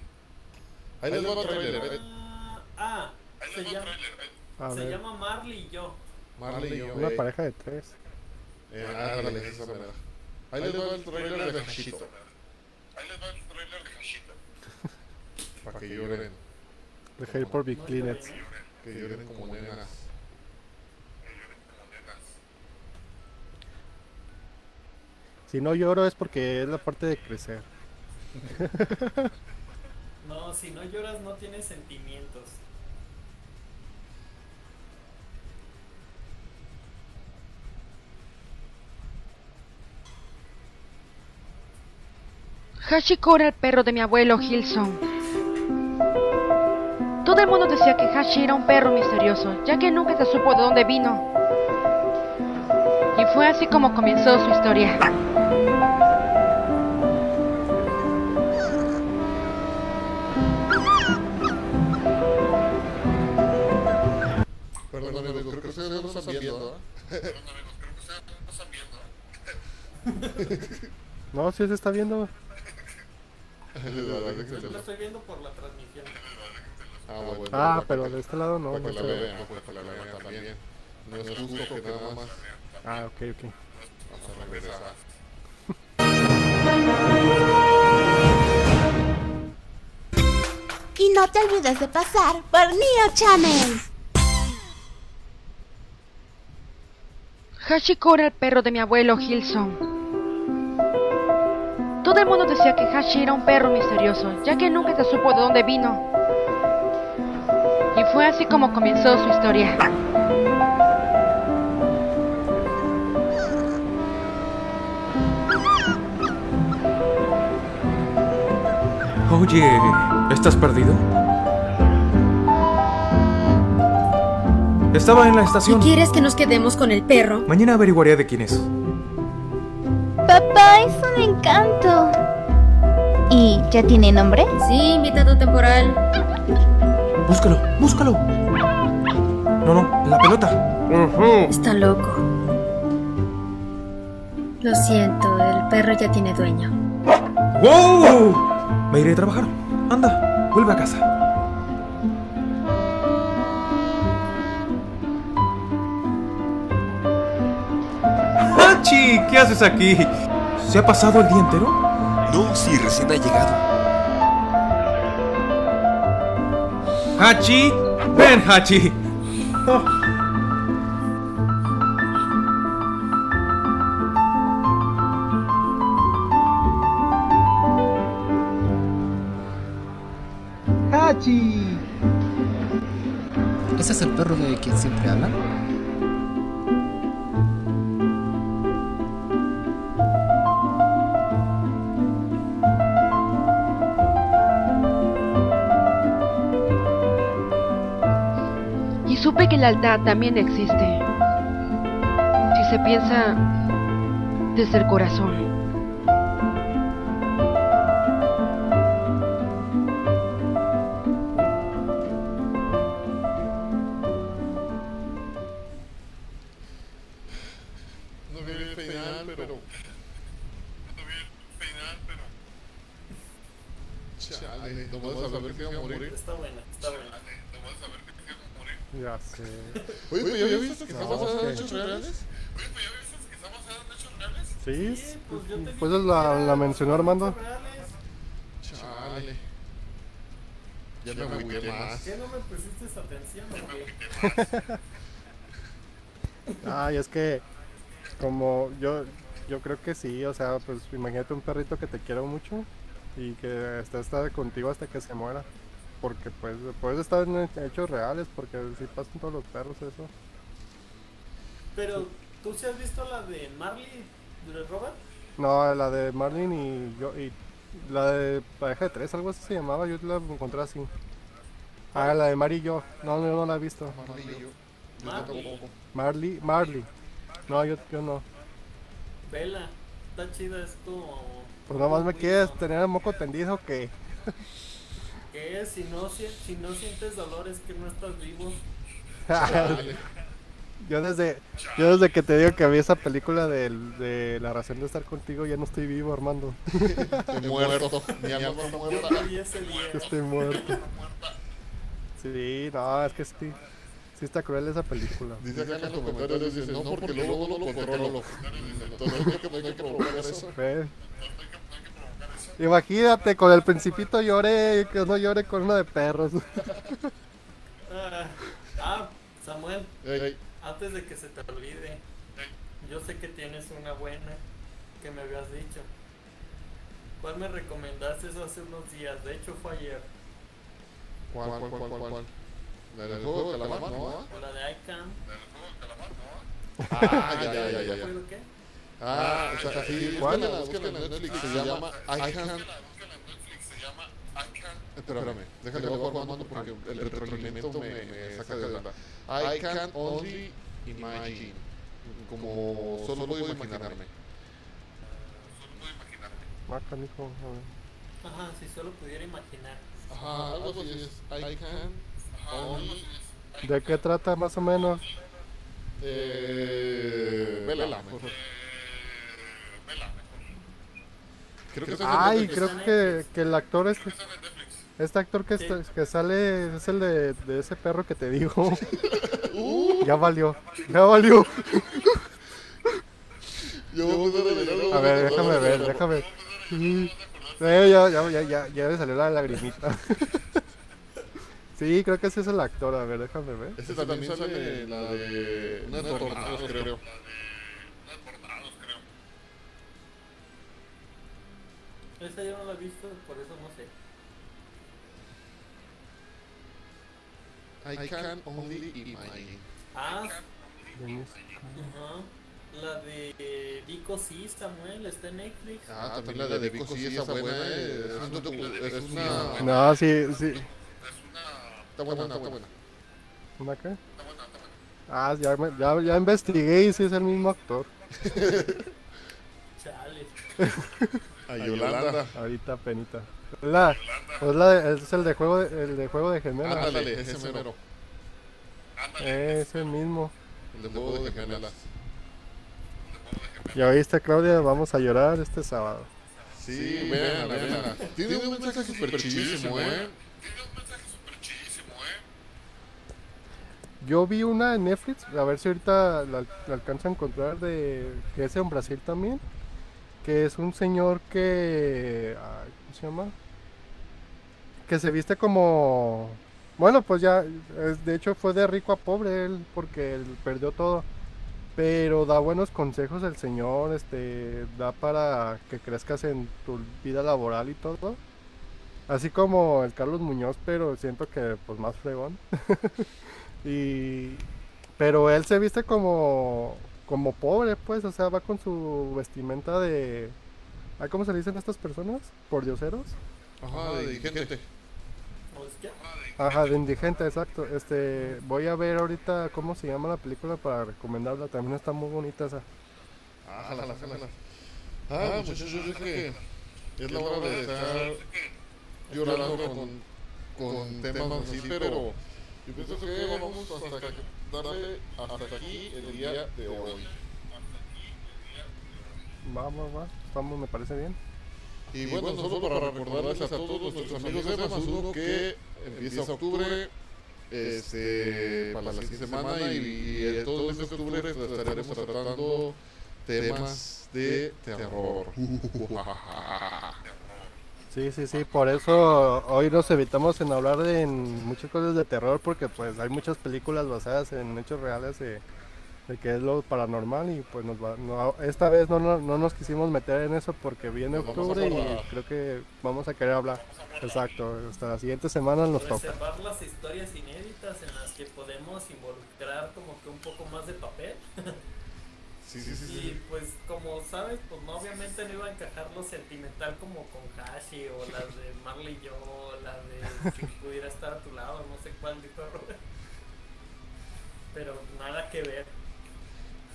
Ahí les va el trailer. Ah, se llama... Se llama Marley y yo. Marley y yo, una eh. pareja de tres. Eh, ah, dale, esa es verdad. Ahí les va el trailer de Hachito. Ahí les va el trailer de Hachito. Para que lloren. De Hate por Big Cleanets. Que lloren como nenas. Que lloren como nenas. Si no lloro es porque es la parte de crecer. No, si no lloras no tienes sentimientos. Hachiko era el perro de mi abuelo Hilson. Todo el mundo decía que Hachi era un perro misterioso, ya que nunca se supo de dónde vino. Y fue así como comenzó su historia. perdón, amigos, creo que ustedes no nos están viendo. Perdón, amigos, creo que ustedes no nos están viendo. No, sí se está viendo. Yo la estoy viendo por la transmisión. Ah, bueno, ah pero de este lado no. Para que la vean, para que la vean también. No es justo que nada más. Ah, ok, ok. Vamos a regresar. Y no te olvides de pasar por Neo Channel. Hachiko era el perro de mi abuelo Hilson. Todo el mundo decía que Hachi era un perro misterioso, ya que nunca se supo de dónde vino. Y fue así como comenzó su historia. Oye, ¿estás perdido? Estaba en la estación. ¿Y quieres que nos quedemos con el perro? Mañana averiguaré de quién es. Papá, es un encanto. ¿Y ya tiene nombre? Sí, invitado temporal. Búscalo, búscalo. No, no, la pelota. Uh-huh. Está loco. Lo siento, el perro ya tiene dueño. ¡Wow! Me iré a trabajar. Anda, vuelve a casa. Hachi, ¿qué haces aquí? ¿Se ha pasado el día entero? No, sí, recién ha llegado. Hachi, ven, Hachi. Oh. Hachi. ¿Ese es el perro de quien siempre hablan? Supe que la lealtad también existe, si se piensa desde el corazón. No vi el penal, pero... No vi el penal, pero... Chale, no vas a saber que iba a morir. Está buena, está buena. Ya sé. Oye, ¿pues ya viste que está basada en hechos reales? Oye, ¿pues ya viste que está basada en hechos reales? Sí, pues, pues la, la mencionó Armando. Chale. Ya me agüité más. ¿Qué no me pusiste atención? Ya me Ay, es que como yo yo creo que sí, o sea, pues imagínate un perrito que te quiera mucho y que está, está contigo hasta que se muera. Porque pues, pues están hechos reales, porque si sí pasan todos los perros eso. Pero, ¿tú sí has visto la de Marley de Robert? No, la de Marley y yo, y la de pareja de tres, algo así se llamaba, yo la encontré así. Ah, la de Marley y yo, no, yo no la he visto. Marley y yo. yo Marley. Marley, Marley. No, yo, yo no. Vela, está chida esto. Pues nomás me quieres tener el moco tendido que... Si no, si, si no sientes dolor es que no estás vivo. yo desde yo desde que te digo que vi esa película de, de La razón de estar contigo ya no estoy vivo, Armando. Estoy muerto. Mi amor está muerta. Estoy muerto. Sí, no, es que sí, sí está cruel esa película. Dice acá en los comentarios, dices, no, porque luego no lo controlo. Entonces no hay que, no hay que provocar eso. ¿Ves? Imagínate, con el principito lloré, que no llore con uno de perros. Ah, Samuel, hey. Antes de que se te olvide, yo sé que tienes una buena que me habías dicho. ¿Cuál me recomendaste hace unos días? De hecho fue ayer. ¿Cuál, cuál, cuál, cuál? cuál? ¿La del Juego de Calamar, no? ¿O la de I Can? ¿La del Juego de Calamar, no? Ah, ya, ya, ya. ya. ¿Qué? Ah, o sea, sí, búsquenla, búsquenla en Netflix, se llama I Can... Espérame, déjale bajo Armando porque el retroalimento me saca de onda. I Can Only Imagine, como solo puedo imaginarme. Solo puedo imaginarme. Marca, mijo, a ver. Ajá, si solo pudiera imaginar. Ajá, algo así es I Can Only ¿De qué trata más o menos? Eh... Vela, vela mejor. mejor. Vela mejor. Creo que Ay, creo que, que el actor este... Este actor que, sí. está, que sale es el de, de ese perro que te digo. uh, ya valió, ya valió. A ver, déjame ver, déjame. Sí, ya, ya, ya, ya, ya me salió la lagrimita. Sí, creo que ese es el actor, a ver, déjame ver. Este también sale la de... Una de Tornados, creo. creo. Esta yo no la he visto, por eso no sé. I Can Only Imagine. Ah, uh-huh. La de Vico sí, Samuel, está en Netflix. Ah, también la de Vico sí, está buena. Es una... No, sí, sí. Está buena, está buena. ¿Una qué? Está buena, está buena. Ah, ya, me, ya, ya investigué y sí es el mismo actor. Chale. A Yolanda. Ahorita penita. La, pues la de, es el de juego de, el de juego de gemelas. Ándale, ese mero. Ándale, ese mismo. El de juego de gemelas. Ya oíste, Claudia, vamos a llorar este sábado. Sí, véanla, véanla. Tiene un mensaje super chidísimo, eh. Yo vi una en Netflix, a ver si ahorita la, la alcanzo a encontrar, de que es en Brasil también, que es un señor que... ¿Cómo se llama? Que se viste como... Bueno, pues ya, es, de hecho fue de rico a pobre él, porque él perdió todo. Pero da buenos consejos el señor, este, da para que crezcas en tu vida laboral y todo. Así como el Carlos Muñoz, pero siento que pues más fregón. Y, pero él se viste como, como pobre, pues, o sea, va con su vestimenta de... ¿Ah, cómo se le dicen a estas personas? ¿Por dioseros? Ajá, de indigente. Ajá, de indigente, exacto. Este, voy a ver ahorita cómo se llama la película para recomendarla, también está muy bonita esa. Ah, jala, jala, jala. Ah, muchachos, yo dije que es la hora de estar llorando con, con temas así, pero... Yo pienso que vamos hasta, que, darle hasta aquí el día de hoy. Va, va, va. Estamos, me parece bien. Y bueno, bueno solo para recordarles a todos nuestros amigos de Más uno que empieza octubre, este, para la siguiente semana, y, y todo el mes de octubre estaremos tratando temas de terror. Sí, sí, sí, por eso hoy nos evitamos en hablar de en muchas cosas de terror, porque pues hay muchas películas basadas en hechos reales de, de que es lo paranormal, y pues nos va, no, esta vez no, no, no nos quisimos meter en eso porque viene nos octubre y creo que vamos a querer hablar. A Exacto, hasta la siguiente semana nos toca. Reservar las historias inéditas en las que podemos involucrar como que un poco más de papel. Sí, sí, sí, y sí, pues como sabes, pues no, obviamente no iba a encajar lo sentimental como con Hashi o las de Marley y yo, o las de si pudiera estar a tu lado, no sé cuál dijo Robert. Pero nada que ver.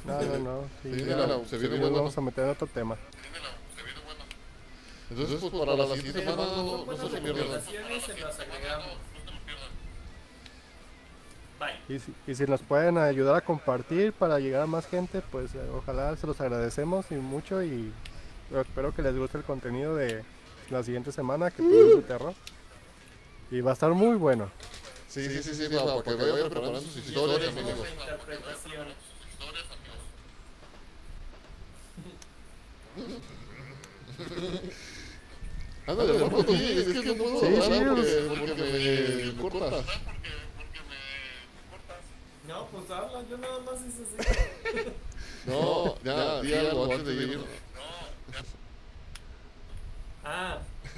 No, no, no. Sí, sí, ya, la, se viene bueno. Vamos a meter en otro tema. Se viene bueno. Entonces, pues para la siguiente semana no, no se pierdan. Las agregamos. Y si, y si nos pueden ayudar a compartir para llegar a más gente, pues ojalá se los agradecemos y mucho, y espero que les guste el contenido de la siguiente semana, que tuvimos de terror, y va a estar muy bueno. Sí, sí, sí, sí, sí, para que vayan preparando sus historias, amigos. Ándale, por favor, es que no puedo hablar porque me cortas. No, pues habla, yo nada más hice así. No, ya, ya algo antes de ir. No, ya. Ah,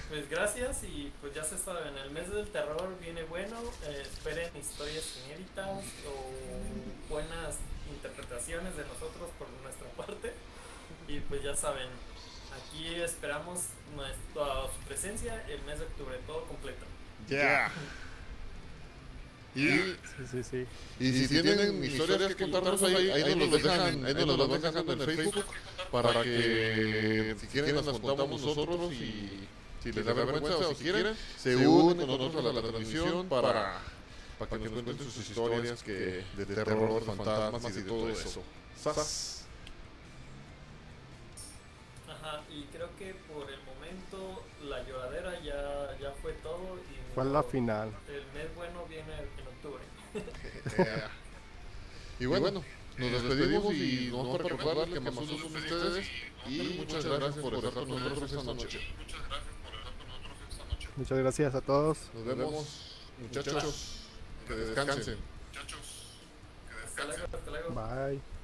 pues gracias, y pues ya se saben, el mes del terror viene bueno. Eh, esperen historias inéditas o buenas interpretaciones de nosotros por nuestra parte. Y pues ya saben, aquí esperamos nuestra, su presencia el mes de octubre, todo completo. Ya. Yeah. Y, sí, sí, sí. y si, si tienen historias que contarnos, ahí, ahí nos las dejan, ahí nos las dejan en el Facebook, para que si quieren las contamos nosotros, y si les da vergüenza o si quieren, se unen con nosotros a la transmisión para, para que, que nos cuenten sus historias que, de, de terror, terror, fantasmas y de todo eso. ¡Sas! Ajá, y creo que por el momento la lloradera ya, ya fue todo. Y fue no, la final. El mes bueno viene en octubre. Y bueno, y bueno nos despedimos y nos vamos a recordar que más usos son ustedes. Y muchas gracias por estar con nosotros esta noche. Muchas gracias a todos. Nos vemos, muchachos. Que descansen. Muchachos, que descansen. Bye.